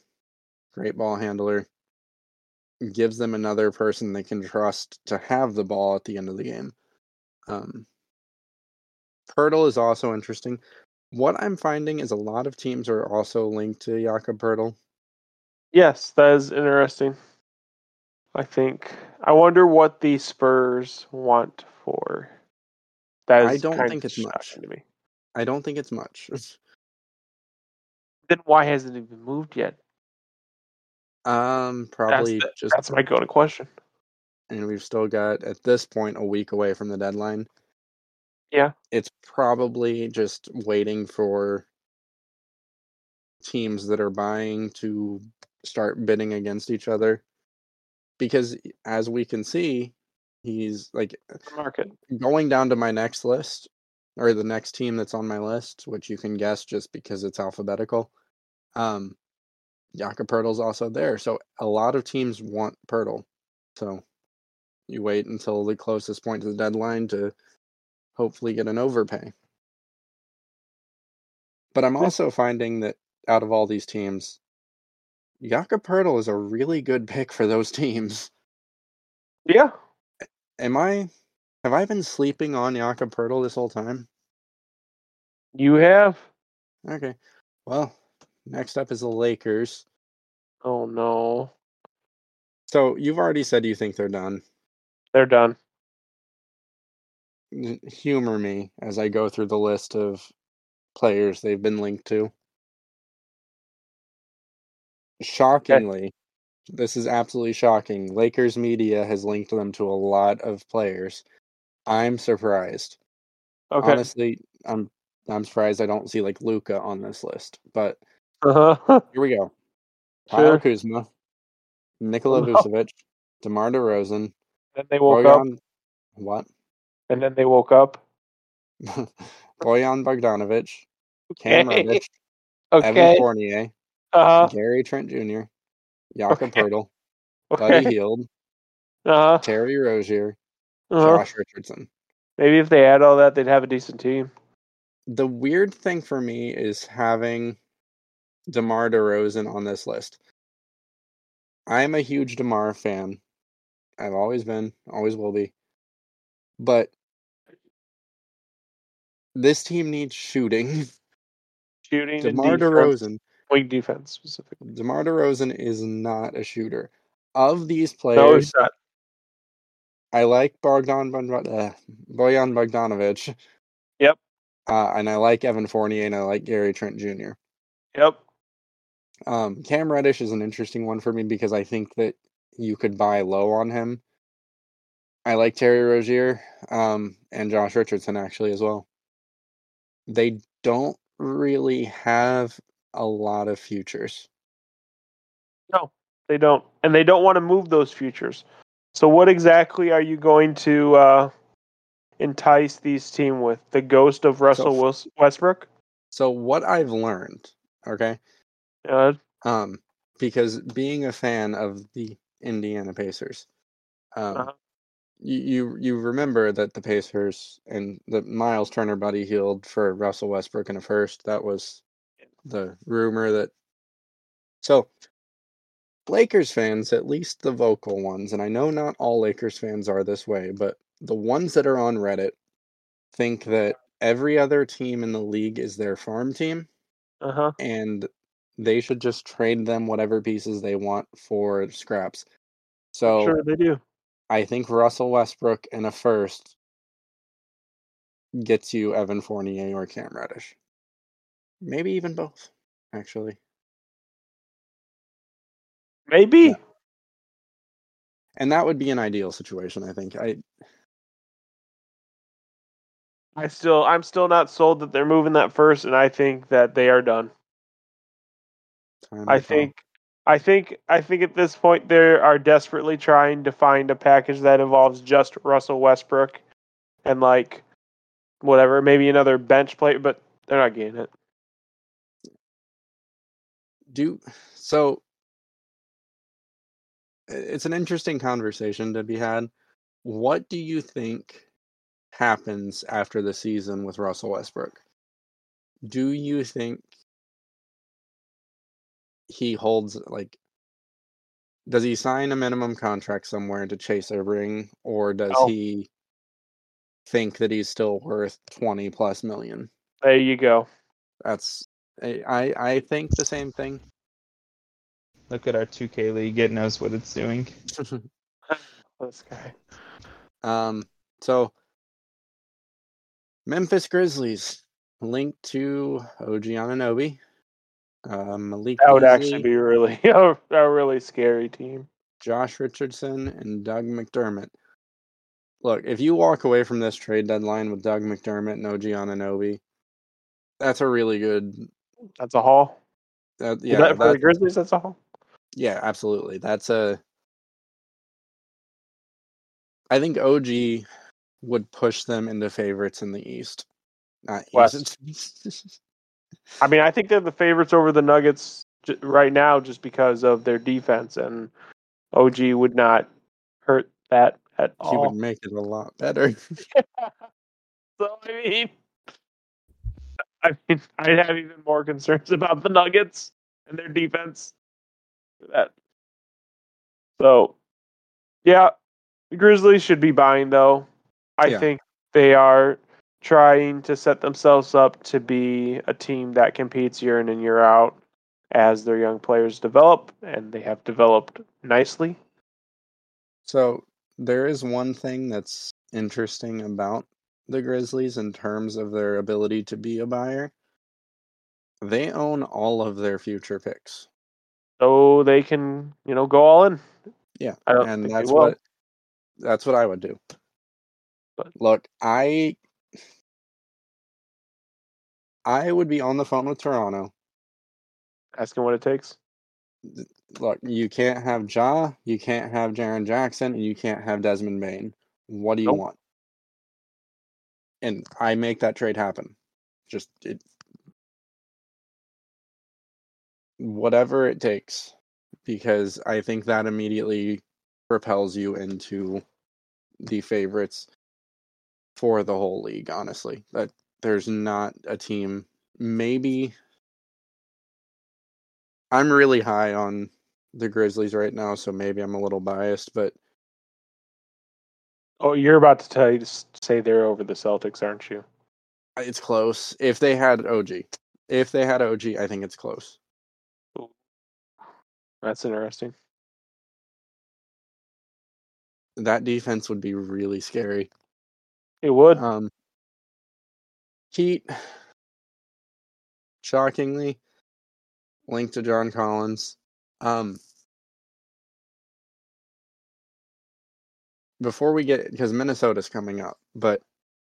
great ball handler. Gives them another person they can trust to have the ball at the end of the game. Poeltl is also interesting. What I'm finding is a lot of teams are also linked to Jakob Poeltl. Yes, that is interesting. I think. I wonder what the Spurs want for. That is I don't think it's much. To me. I don't think it's much. Then why hasn't it been moved yet? Probably that's my go-to question. And we've still got at this point a week away from the deadline. Yeah, it's probably just waiting for teams that are buying to start bidding against each other. Because as we can see, he's like market going down to my next list or the next team that's on my list, which you can guess just because it's alphabetical. Jakob Poeltl's also there. So a lot of teams want Poeltl. So you wait until the closest point to the deadline to hopefully get an overpay. But I'm also finding that out of all these teams, Jakob Poeltl is a really good pick for those teams. Yeah. Have I been sleeping on Jakob Poeltl this whole time? You have. Okay. Well, next up is the Lakers. Oh, no. So you've already said you think they're done. They're done. Humor me as I go through the list of players they've been linked to. Shockingly, This is absolutely shocking. Lakers media has linked them to a lot of players. I'm surprised. Okay. Honestly, I'm surprised I don't see like Luka on this list. But Here we go. Kyle Kuzma, Nikola Vucevic, DeMar DeRozan. Then they woke up. What? And then they woke up. Bojan Bogdanovic, Cam Reddish, Evan Fournier, Gary Trent Jr., Jakob Poeltl, Buddy Hield, Terry Rozier, Josh Richardson. Maybe if they add all that, they'd have a decent team. The weird thing for me is having DeMar DeRozan on this list. I'm a huge DeMar fan. I've always been, always will be. But this team needs shooting. Shooting. DeMar DeRozan. Wing defense specifically. DeMar DeRozan is not a shooter. Of these players, no, he's not. I like Bojan Bogdanovic. Yep. And I like Evan Fournier and I like Gary Trent Jr. Yep. Cam Reddish is an interesting one for me because I think that you could buy low on him. I like Terry Rozier and Josh Richardson, actually, as well. They don't really have a lot of futures. No, they don't. And they don't want to move those futures. So what exactly are you going to entice these team with? The ghost of Russell Westbrook? So what I've learned, okay? Because being a fan of the Indiana Pacers, You remember that the Pacers and the Miles Turner, Buddy Hield for Russell Westbrook in a first. That was the rumor that... So, Lakers fans, at least the vocal ones, and I know not all Lakers fans are this way, but the ones that are on Reddit think that every other team in the league is their farm team, and they should just trade them whatever pieces they want for scraps. So sure, they do. I think Russell Westbrook in a first gets you Evan Fournier or Cam Reddish. Maybe even both, actually. Maybe. Yeah. And that would be an ideal situation, I think. I'm still not sold that they're moving that first, and I think that they are done. I think at this point they are desperately trying to find a package that involves just Russell Westbrook and like whatever, maybe another bench player, but they're not getting it. So it's an interesting conversation to be had. What do you think happens after the season with Russell Westbrook? Do you think he holds, like, does he sign a minimum contract somewhere to chase a ring, or does he think that he's still worth 20 plus million? There you go. That's I think the same thing. Look at our 2K league. It knows what it's doing. This guy. So Memphis Grizzlies linked to OG Anunoby. Malik that would Beasley, actually be really a really scary team. Josh Richardson and Doug McDermott. Look, if you walk away from this trade deadline with Doug McDermott and OG Anunoby, that's a really good. That's a haul. Yeah, for the Grizzlies, that's a haul. Yeah, absolutely. I think OG would push them into favorites in the East. West. I mean, I think they're the favorites over the Nuggets right now just because of their defense, and OG would not hurt that at all. He would make it a lot better. Yeah. So, I mean, I'd have even more concerns about the Nuggets and their defense. So, yeah, the Grizzlies should be buying, though. I think they are trying to set themselves up to be a team that competes year in and year out as their young players develop, and they have developed nicely. So there is one thing that's interesting about the Grizzlies in terms of their ability to be a buyer. They own all of their future picks. So they can, go all in. Yeah, and that's what I would do. But look, I would be on the phone with Toronto. Asking what it takes? Look, you can't have Ja, you can't have Jaren Jackson, and you can't have Desmond Bane. What do you want? And I make that trade happen. Whatever it takes. Because I think that immediately propels you into the favorites for the whole league, honestly. That there's not a team. Maybe I'm really high on the Grizzlies right now, so maybe I'm a little biased, but you're about to say they're over the Celtics, aren't you? It's close. If they had OG, I think it's close. That's interesting. That defense would be really scary. It would. Heat, shockingly, linked to John Collins. Before we get, because Minnesota's coming up, but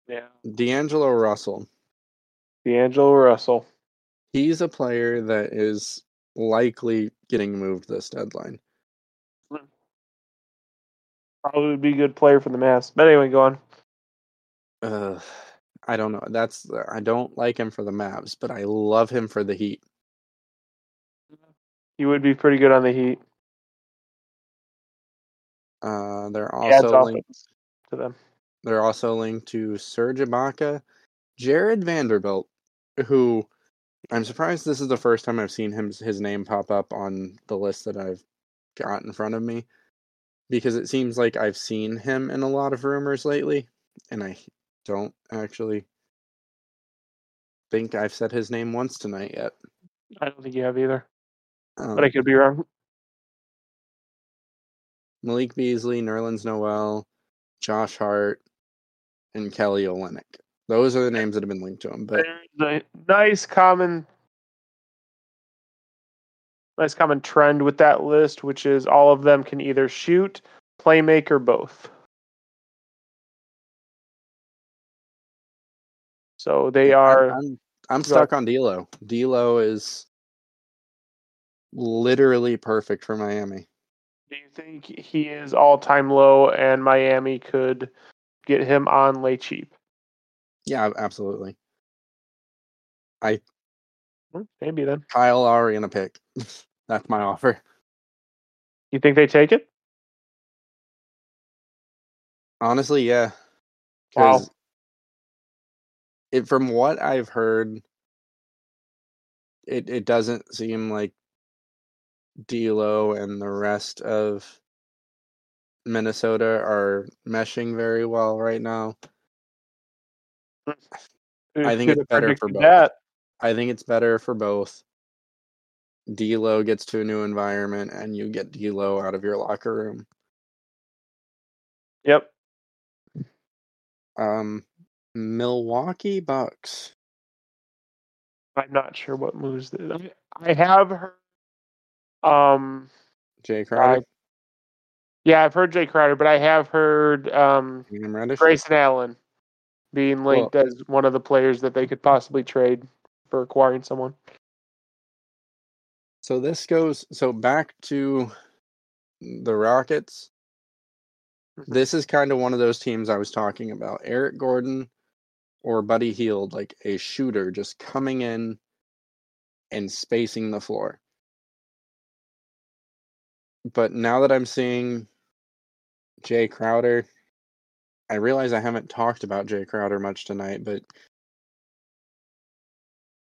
yeah, D'Angelo Russell. He's a player that is likely getting moved this deadline. Probably would be a good player for the Mavs. But anyway, go on. I don't know. I don't like him for the Mavs, but I love him for the Heat. He would be pretty good on the Heat. They're also linked to them. They're also linked to Serge Ibaka, Jared Vanderbilt, who I'm surprised this is the first time I've seen his name pop up on the list that I've got in front of me, because it seems like I've seen him in a lot of rumors lately, and I don't actually think I've said his name once tonight yet. I don't think you have either, but I could be wrong. Malik Beasley, Nerlens Noel, Josh Hart, and Kelly Olynyk. Those are the names that have been linked to him. But there's a nice common trend with that list, which is all of them can either shoot, playmaker, both. So they are. I'm stuck on D'Lo. D'Lo is literally perfect for Miami. Do you think he is all-time low, and Miami could get him on lay cheap? Yeah, absolutely. Maybe then Kyle Lowry in a pick. That's my offer. You think they take it? Honestly, yeah. Wow. From what I've heard, it doesn't seem like D'Lo and the rest of Minnesota are meshing very well right now. I think it's better for both. D'Lo gets to a new environment, and you get D'Lo out of your locker room. Yep. Milwaukee Bucks. I'm not sure what moves they did. I have heard Jay Crowder. I've heard Jay Crowder, but I have heard Grayson Allen being linked as one of the players that they could possibly trade for acquiring someone. So this goes back to the Rockets. This is kind of one of those teams I was talking about. Eric Gordon or Buddy Hield, like a shooter just coming in and spacing the floor. But now that I'm seeing Jay Crowder, I realize I haven't talked about Jay Crowder much tonight, but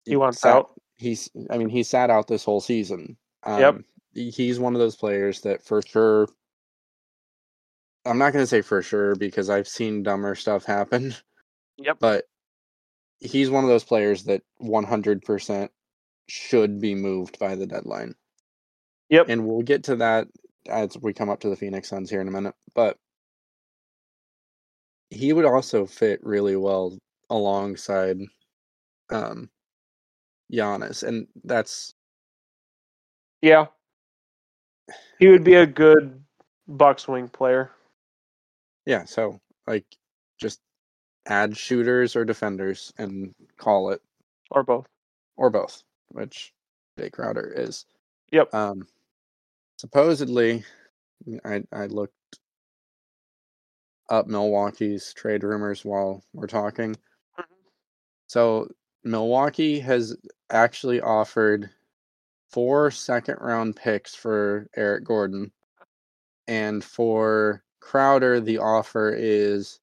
he wants out. He sat out this whole season. He's one of those players that for sure, I'm not going to say for sure because I've seen dumber stuff happen. Yep. But he's one of those players that 100% should be moved by the deadline. Yep. And we'll get to that as we come up to the Phoenix Suns here in a minute. But he would also fit really well alongside Giannis. And that's... Yeah. He would be a good Bucks wing player. Yeah, so, just add shooters or defenders and call it. Or both. Which Jay Crowder is. Yep. Supposedly, I looked up Milwaukee's trade rumors while we're talking. Mm-hmm. So, Milwaukee has actually offered 4 second-round picks for Eric Gordon. And for Crowder, the offer is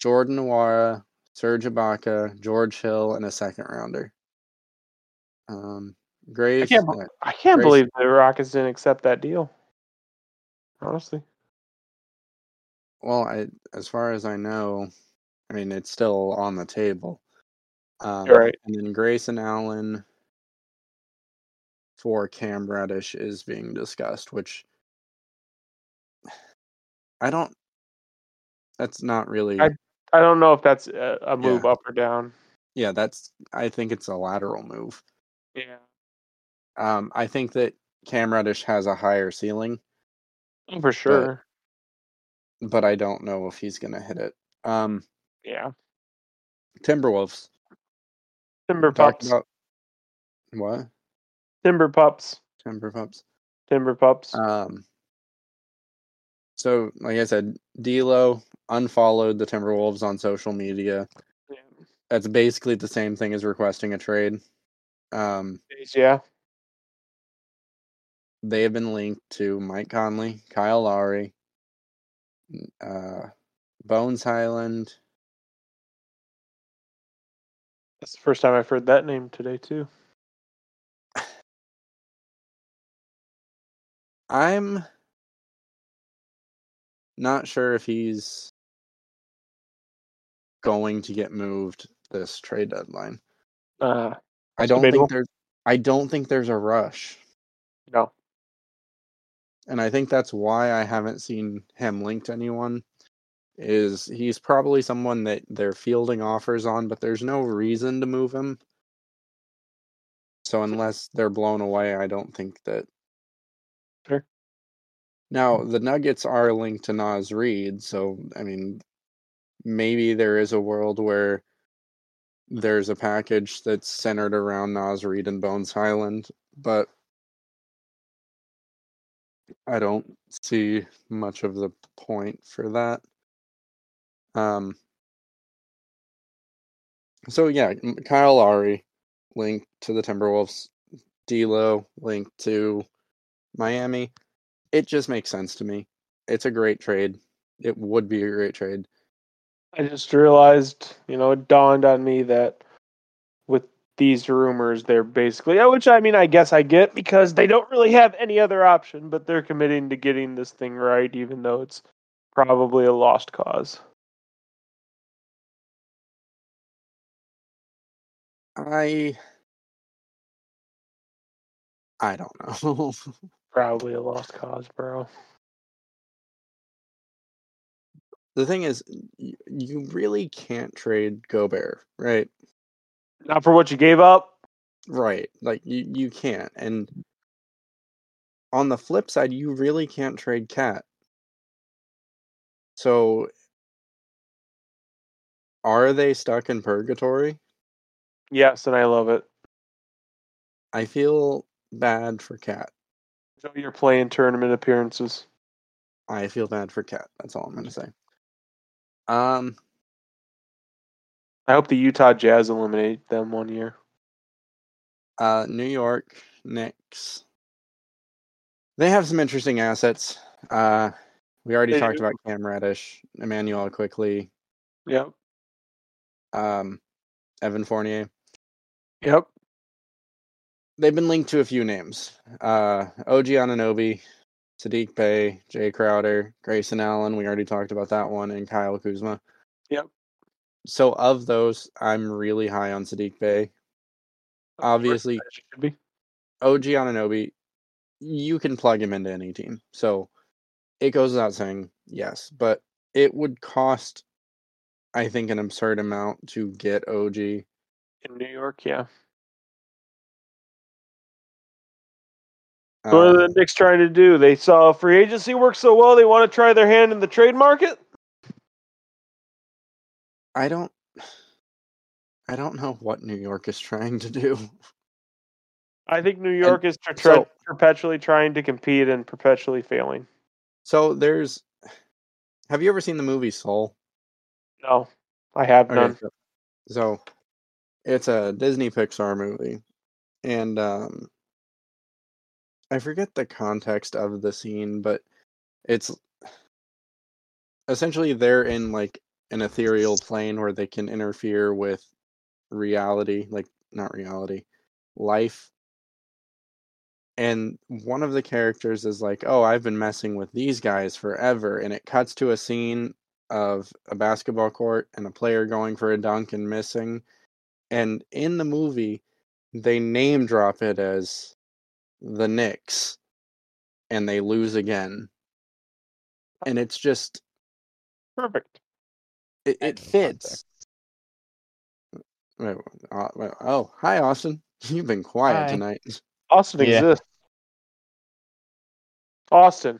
Jordan Nwora, Serge Ibaka, George Hill, and a second-rounder. Graves. I can't believe the Rockets didn't accept that deal, honestly. Well, as far as I know, it's still on the table. Right. And then Grayson Allen for Cam Reddish is being discussed, which... that's not really... I don't know if that's a move up or down. Yeah, I think it's a lateral move. Yeah. I think that Cam Reddish has a higher ceiling. For sure. But I don't know if he's going to hit it. Timberwolves. Timber Pups. So, like I said, D'Lo unfollowed the Timberwolves on social media. Yeah. That's basically the same thing as requesting a trade. They have been linked to Mike Conley, Kyle Lowry, Bones Highland. That's the first time I've heard that name today, too. I'm... not sure if he's going to get moved this trade deadline. I don't think there's a rush. No. And I think that's why I haven't seen him linked to anyone. is he's probably someone that they're fielding offers on, but there's no reason to move him. So unless they're blown away, I don't think that. Sure. Now, the Nuggets are linked to Naz Reid, so, I mean, maybe there is a world where there's a package that's centered around Naz Reid and Bones Highland, but I don't see much of the point for that. So, yeah, Kyle Lowry linked to the Timberwolves, D'Lo linked to Miami. It just makes sense to me. It's a great trade. It would be a great trade. I just realized, you know, it dawned on me that with these rumors, they're basically, which I mean, I guess I get because they don't really have any other option, but they're committing to getting this thing right, even though it's probably a lost cause. I don't know. Probably a lost cause, bro. The thing is, you really can't trade Gobert, right? Not for what you gave up. Right. Like, you can't. And on the flip side, you really can't trade Cat. So, are they stuck in purgatory? Yes, and I love it. I feel bad for Cat. So you're playing tournament appearances. I feel bad for Cat. That's all I'm going to say. I hope the Utah Jazz eliminate them one year. New York Knicks. They have some interesting assets. We already talked about Cam Reddish, Emmanuel Quickley. Yep. Evan Fournier. Yep. They've been linked to a few names. OG Anunoby, Sadiq Bey, Jay Crowder, Grayson Allen. We already talked about that one. And Kyle Kuzma. Yep. So of those, I'm really high on Sadiq Bey. Obviously, OG Anunoby, you can plug him into any team. So it goes without saying, yes. But it would cost, I think, an absurd amount to get OG. In New York, yeah. What are the Knicks trying to do? They saw free agency work so well, they want to try their hand in the trade market? I don't know what New York is trying to do. I think New York is perpetually trying to compete and perpetually failing. So there's... Have you ever seen the movie Soul? No, I have none. So it's a Disney Pixar movie. And... I forget the context of the scene, but it's essentially they're in like an ethereal plane where they can interfere with life. And one of the characters is like, oh, I've been messing with these guys forever. And it cuts to a scene of a basketball court and a player going for a dunk and missing. And in the movie, they name drop it as the Knicks, and they lose again. And it's just... Perfect. It fits. Oh, hi, Austin. You've been quiet tonight. Austin exists. Austin.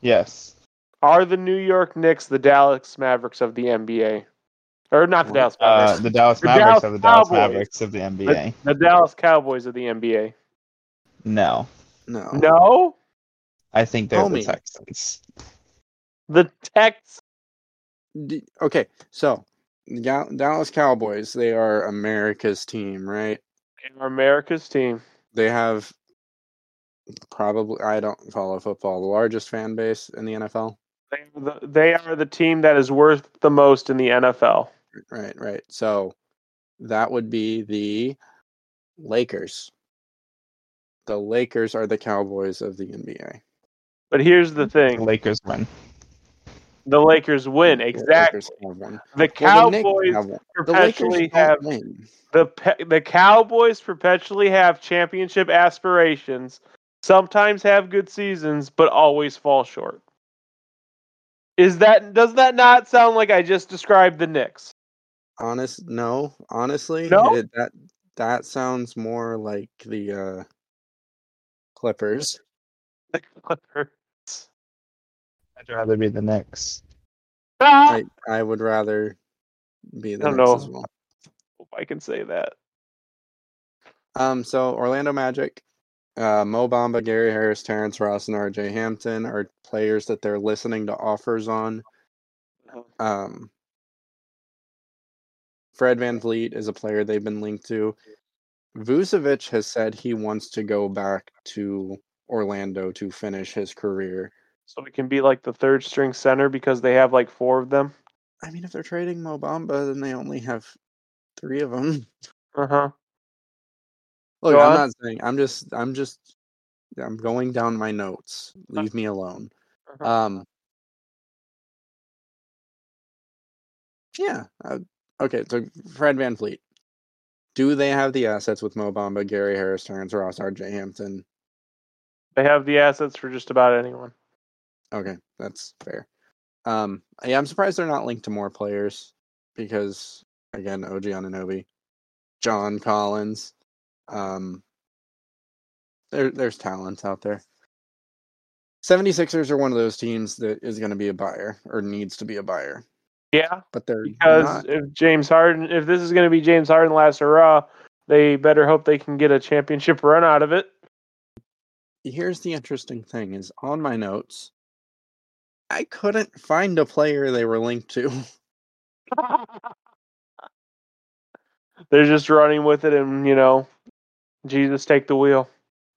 Yes. Are the New York Knicks the Dallas Mavericks of the NBA? Or not the Dallas Mavericks. The Dallas Mavericks are the Dallas Mavericks of the NBA. The Dallas Cowboys of the NBA. No. I think they're the Texans. The Texans. Okay, so the Dallas Cowboys, they are America's team, right? They are America's team. They have probably, I don't follow football, the largest fan base in the NFL. They are the team that is worth the most in the NFL. Right. So that would be the Lakers. The Lakers are the Cowboys of the NBA. But here's the thing. The Lakers win, exactly. The Cowboys perpetually have the Cowboys perpetually have championship aspirations, sometimes have good seasons, but always fall short. Does that not sound like I just described the Knicks? Honestly, no? That sounds more like the Clippers. The Clippers. I'd rather be the Knicks. Ah! I would rather be the Knicks as well. I hope I can say that. So Orlando Magic, Mo Bamba, Gary Harris, Terrence Ross, and RJ Hampton are players that they're listening to offers on. Fred VanVleet is a player they've been linked to. Vucevic has said he wants to go back to Orlando to finish his career. So it can be like the third string center because they have like four of them? I mean, if they're trading Mo Bamba, then they only have three of them. Uh-huh. Look, I'm not saying. I'm going down my notes. Leave me alone. Yeah. Okay. So Fred VanVleet. Do they have the assets with Mo Bamba, Gary Harris, Terrence Ross, R.J. Hampton? They have the assets for just about anyone. Okay, that's fair. Yeah, I'm surprised they're not linked to more players because again, OG Anunoby, John Collins. There's talent out there. 76ers are one of those teams that is going to be a buyer or needs to be a buyer. Yeah, but they're because if this is going to be James Harden last hurrah, they better hope they can get a championship run out of it. Here's the interesting thing: is on my notes, I couldn't find a player they were linked to. They're just running with it, and Jesus, take the wheel.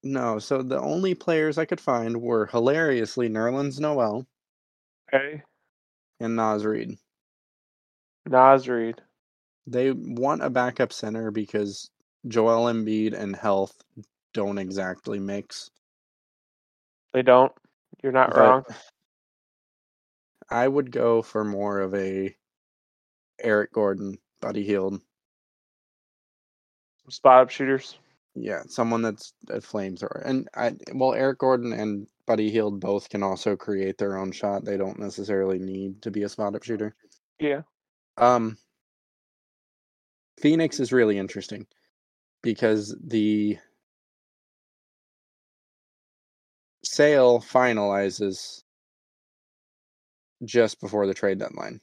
No, so the only players I could find were hilariously Nerlens Noel, okay, and Naz Reid. They want a backup center because Joel Embiid and health don't exactly mix. They don't. You're not wrong. I would go for more of a Eric Gordon, Buddy Hield. Spot-up shooters. Yeah, someone that's a flamethrower. And Eric Gordon and Buddy Hield both can also create their own shot. They don't necessarily need to be a spot-up shooter. Yeah. Phoenix is really interesting because the sale finalizes just before the trade deadline.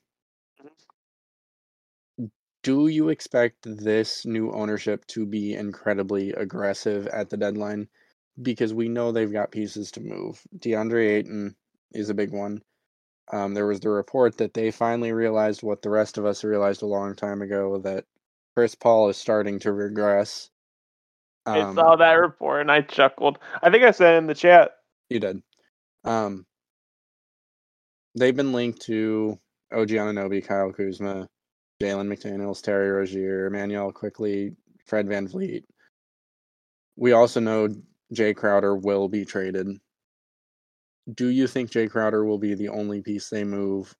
Do you expect this new ownership to be incredibly aggressive at the deadline? Because we know they've got pieces to move. DeAndre Ayton is a big one. There was the report that they finally realized what the rest of us realized a long time ago, that Chris Paul is starting to regress. I saw that report and I chuckled. I think I said it in the chat. You did. They've been linked to OG Anunoby, Kyle Kuzma, Jaylen McDaniels, Terry Rozier, Emmanuel Quickly, Fred VanVleet. We also know Jay Crowder will be traded. Do you think Jay Crowder will be the only piece they move?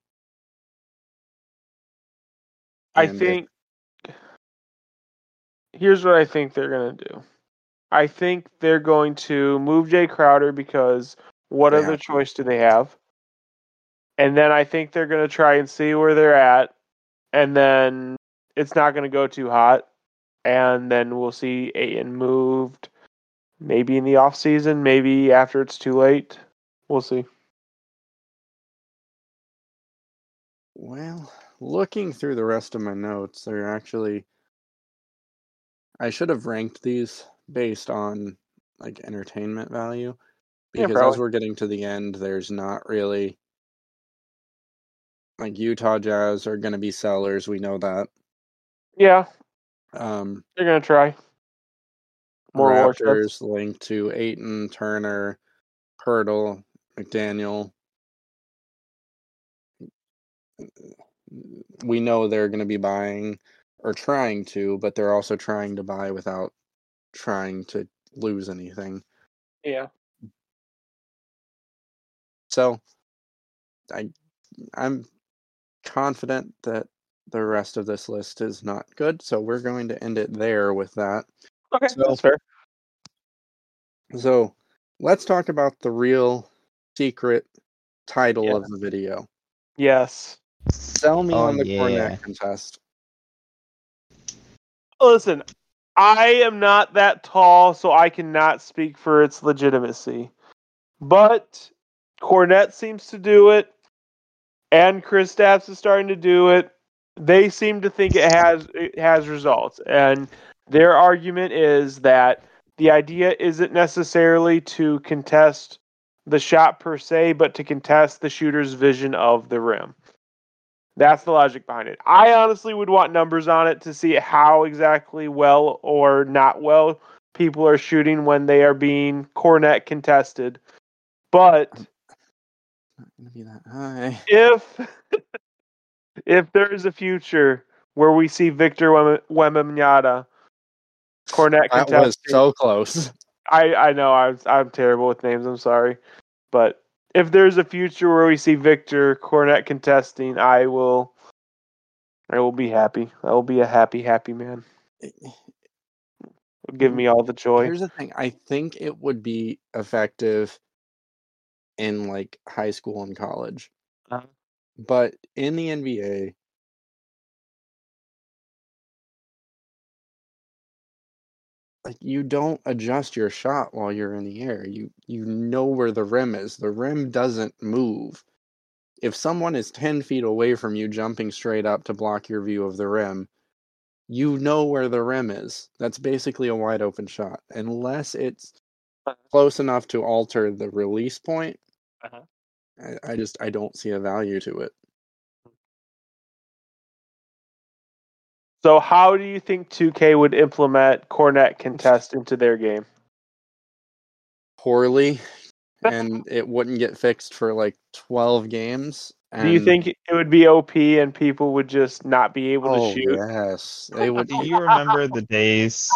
Here's what I think they're going to do. I think they're going to move Jay Crowder because what other choice do they have? And then I think they're going to try and see where they're at. And then it's not going to go too hot. And then we'll see Ayton moved maybe in the offseason, maybe after it's too late. We'll see. Well, looking through the rest of my notes, I should have ranked these based on entertainment value. Because as we're getting to the end, there's not really... Utah Jazz are going to be sellers. We know that. Yeah. They're going to try. More Raptors linked to Ayton, Turner, Poeltl, McDaniel. We know they're going to be buying or trying to, but they're also trying to buy without trying to lose anything. Yeah. So, I'm confident that the rest of this list is not good, so we're going to end it there with that. Okay, that's fair. So let's talk about the real secret title of the video. Yes. Sell me on the Cornet contest. Listen, I am not that tall, so I cannot speak for its legitimacy. But Cornet seems to do it, and Kristaps is starting to do it. They seem to think it has results, and their argument is that the idea isn't necessarily to contest the shot per se, but to contest the shooter's vision of the rim. That's the logic behind it. I honestly would want numbers on it to see how exactly well or not well people are shooting when they are being Cornet contested. But I'm not gonna be that high. If there is a future where we see Victor Wembanyama Cornet contested, that was so close. I know I'm terrible with names. I'm sorry, but. If there's a future where we see Victor Cornet contesting, I will be happy. I will be a happy, happy man. It'll give me all the joy. Here's the thing. I think it would be effective in like high school and college. Uh-huh. But in the NBA, like, you don't adjust your shot while you're in the air. You know where the rim is. The rim doesn't move. If someone is 10 feet away from you jumping straight up to block your view of the rim, you know where the rim is. That's basically a wide open shot. Unless it's close enough to alter the release point, uh-huh. I don't see a value to it. So how do you think 2K would implement Cornet contest into their game? Poorly, and it wouldn't get fixed for like 12 games. And... Do you think it would be OP and people would just not be able to shoot? Yes, they would. Do you remember the days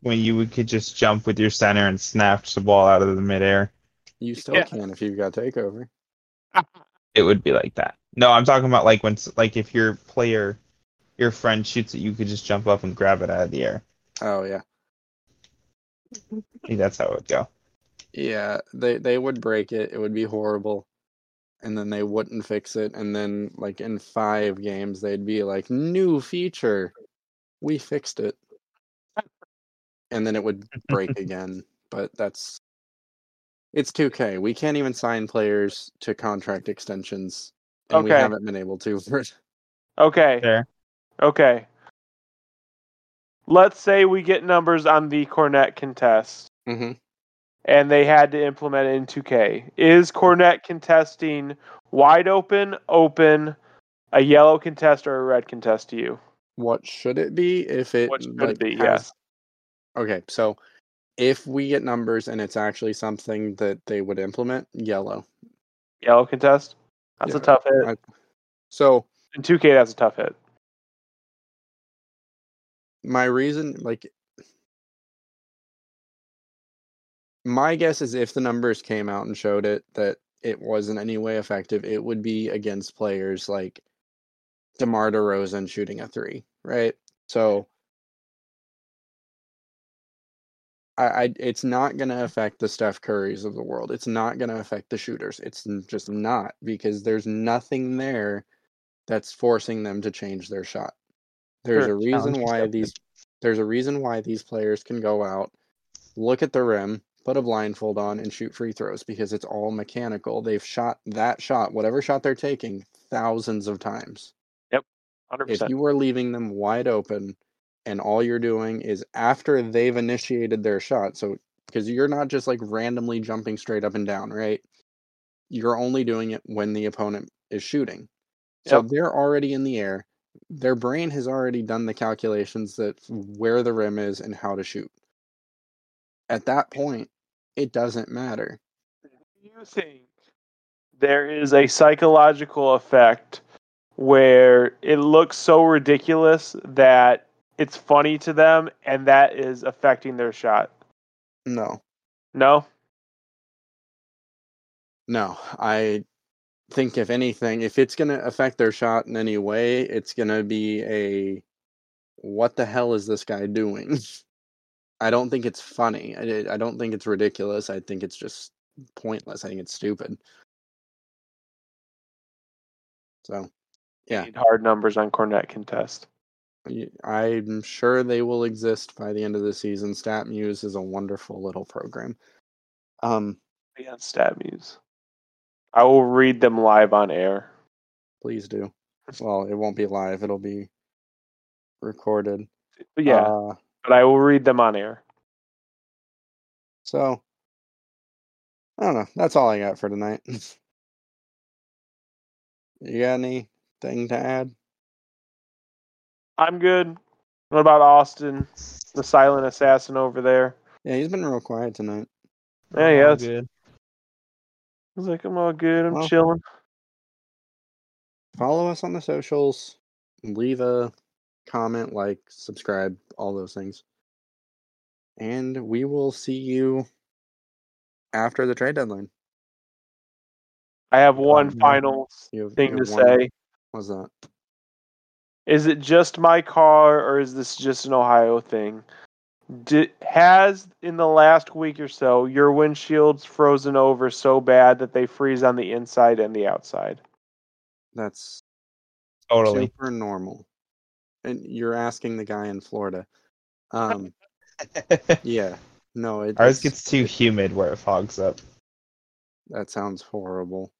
when you could just jump with your center and snatch the ball out of the midair? You still can if you've got takeover. It would be like that. No, I'm talking about like when, like if your player. Your friend shoots it, you could just jump up and grab it out of the air. Oh, yeah. That's how it would go. Yeah, they would break it. It would be horrible. And then they wouldn't fix it. And then, like, in 5 games, they'd be like, new feature. We fixed it. And then it would break again. But that's... It's 2K. We can't even sign players to contract extensions. And we haven't been able to. Okay. Fair. Okay. Let's say we get numbers on the Cornet contest. Mm-hmm. And they had to implement it in 2K. Is Cornet contesting wide open, a yellow contest, or a red contest to you? What should it be? Yes. Okay, so if we get numbers and it's actually something that they would implement, yellow. Yellow contest? That's a tough hit. In 2K, that's a tough hit. My reason, like, my guess is if the numbers came out and showed it that it wasn't any way effective, it would be against players like DeMar DeRozan shooting a 3, right? So, it's not going to affect the Steph Currys of the world. It's not going to affect the shooters. It's just not, because there's nothing there that's forcing them to change their shot. There's a reason why these players can go out, look at the rim, put a blindfold on, and shoot free throws, because it's all mechanical. They've shot that shot, whatever shot they're taking, thousands of times. Yep, 100%. If you are leaving them wide open, and all you're doing is after they've initiated their shot, so because you're not just like randomly jumping straight up and down, right? You're only doing it when the opponent is shooting. So they're already in the air. Their brain has already done the calculations that where the rim is and how to shoot. At that point, it doesn't matter. Do you think there is a psychological effect where it looks so ridiculous that it's funny to them and that is affecting their shot? No? No, I... think if anything, if it's going to affect their shot in any way, it's going to be a what the hell is this guy doing? I don't think it's funny. I don't think it's ridiculous. I think it's just pointless. I think it's stupid. So, yeah. Need hard numbers on Cornette contest. I'm sure they will exist by the end of the season. StatMuse is a wonderful little program. Yeah, StatMuse. I will read them live on air. Please do. Well, it won't be live. It'll be recorded. Yeah, but I will read them on air. So, I don't know. That's all I got for tonight. You got anything to add? I'm good. What about Austin, the silent assassin over there? Yeah, he's been real quiet tonight. Yeah, he has. I was like, I'm all good. I'm chilling. Follow us on the socials. Leave a comment, like, subscribe, all those things. And we will see you after the trade deadline. I have one final thing to say. What's that? Is it just my car, or is this just an Ohio thing? Has in the last week or so your windshields frozen over so bad that they freeze on the inside and the outside? That's totally super normal. And you're asking the guy in Florida. Yeah, no. Ours gets too humid where it fogs up. That sounds horrible.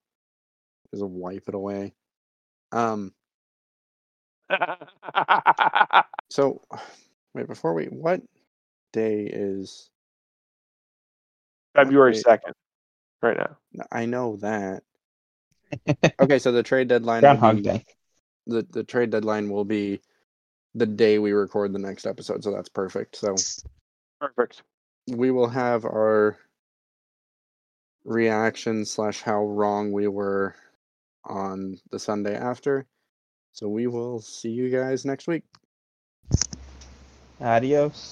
Just wipe it away. So, wait. Before we, what day is February 2nd? Right now. I know that. Okay, so the trade deadline. Groundhog Day. The trade deadline will be the day we record the next episode, so that's perfect. So perfect. We will have our reaction / how wrong we were on the Sunday after. So we will see you guys next week. Adios.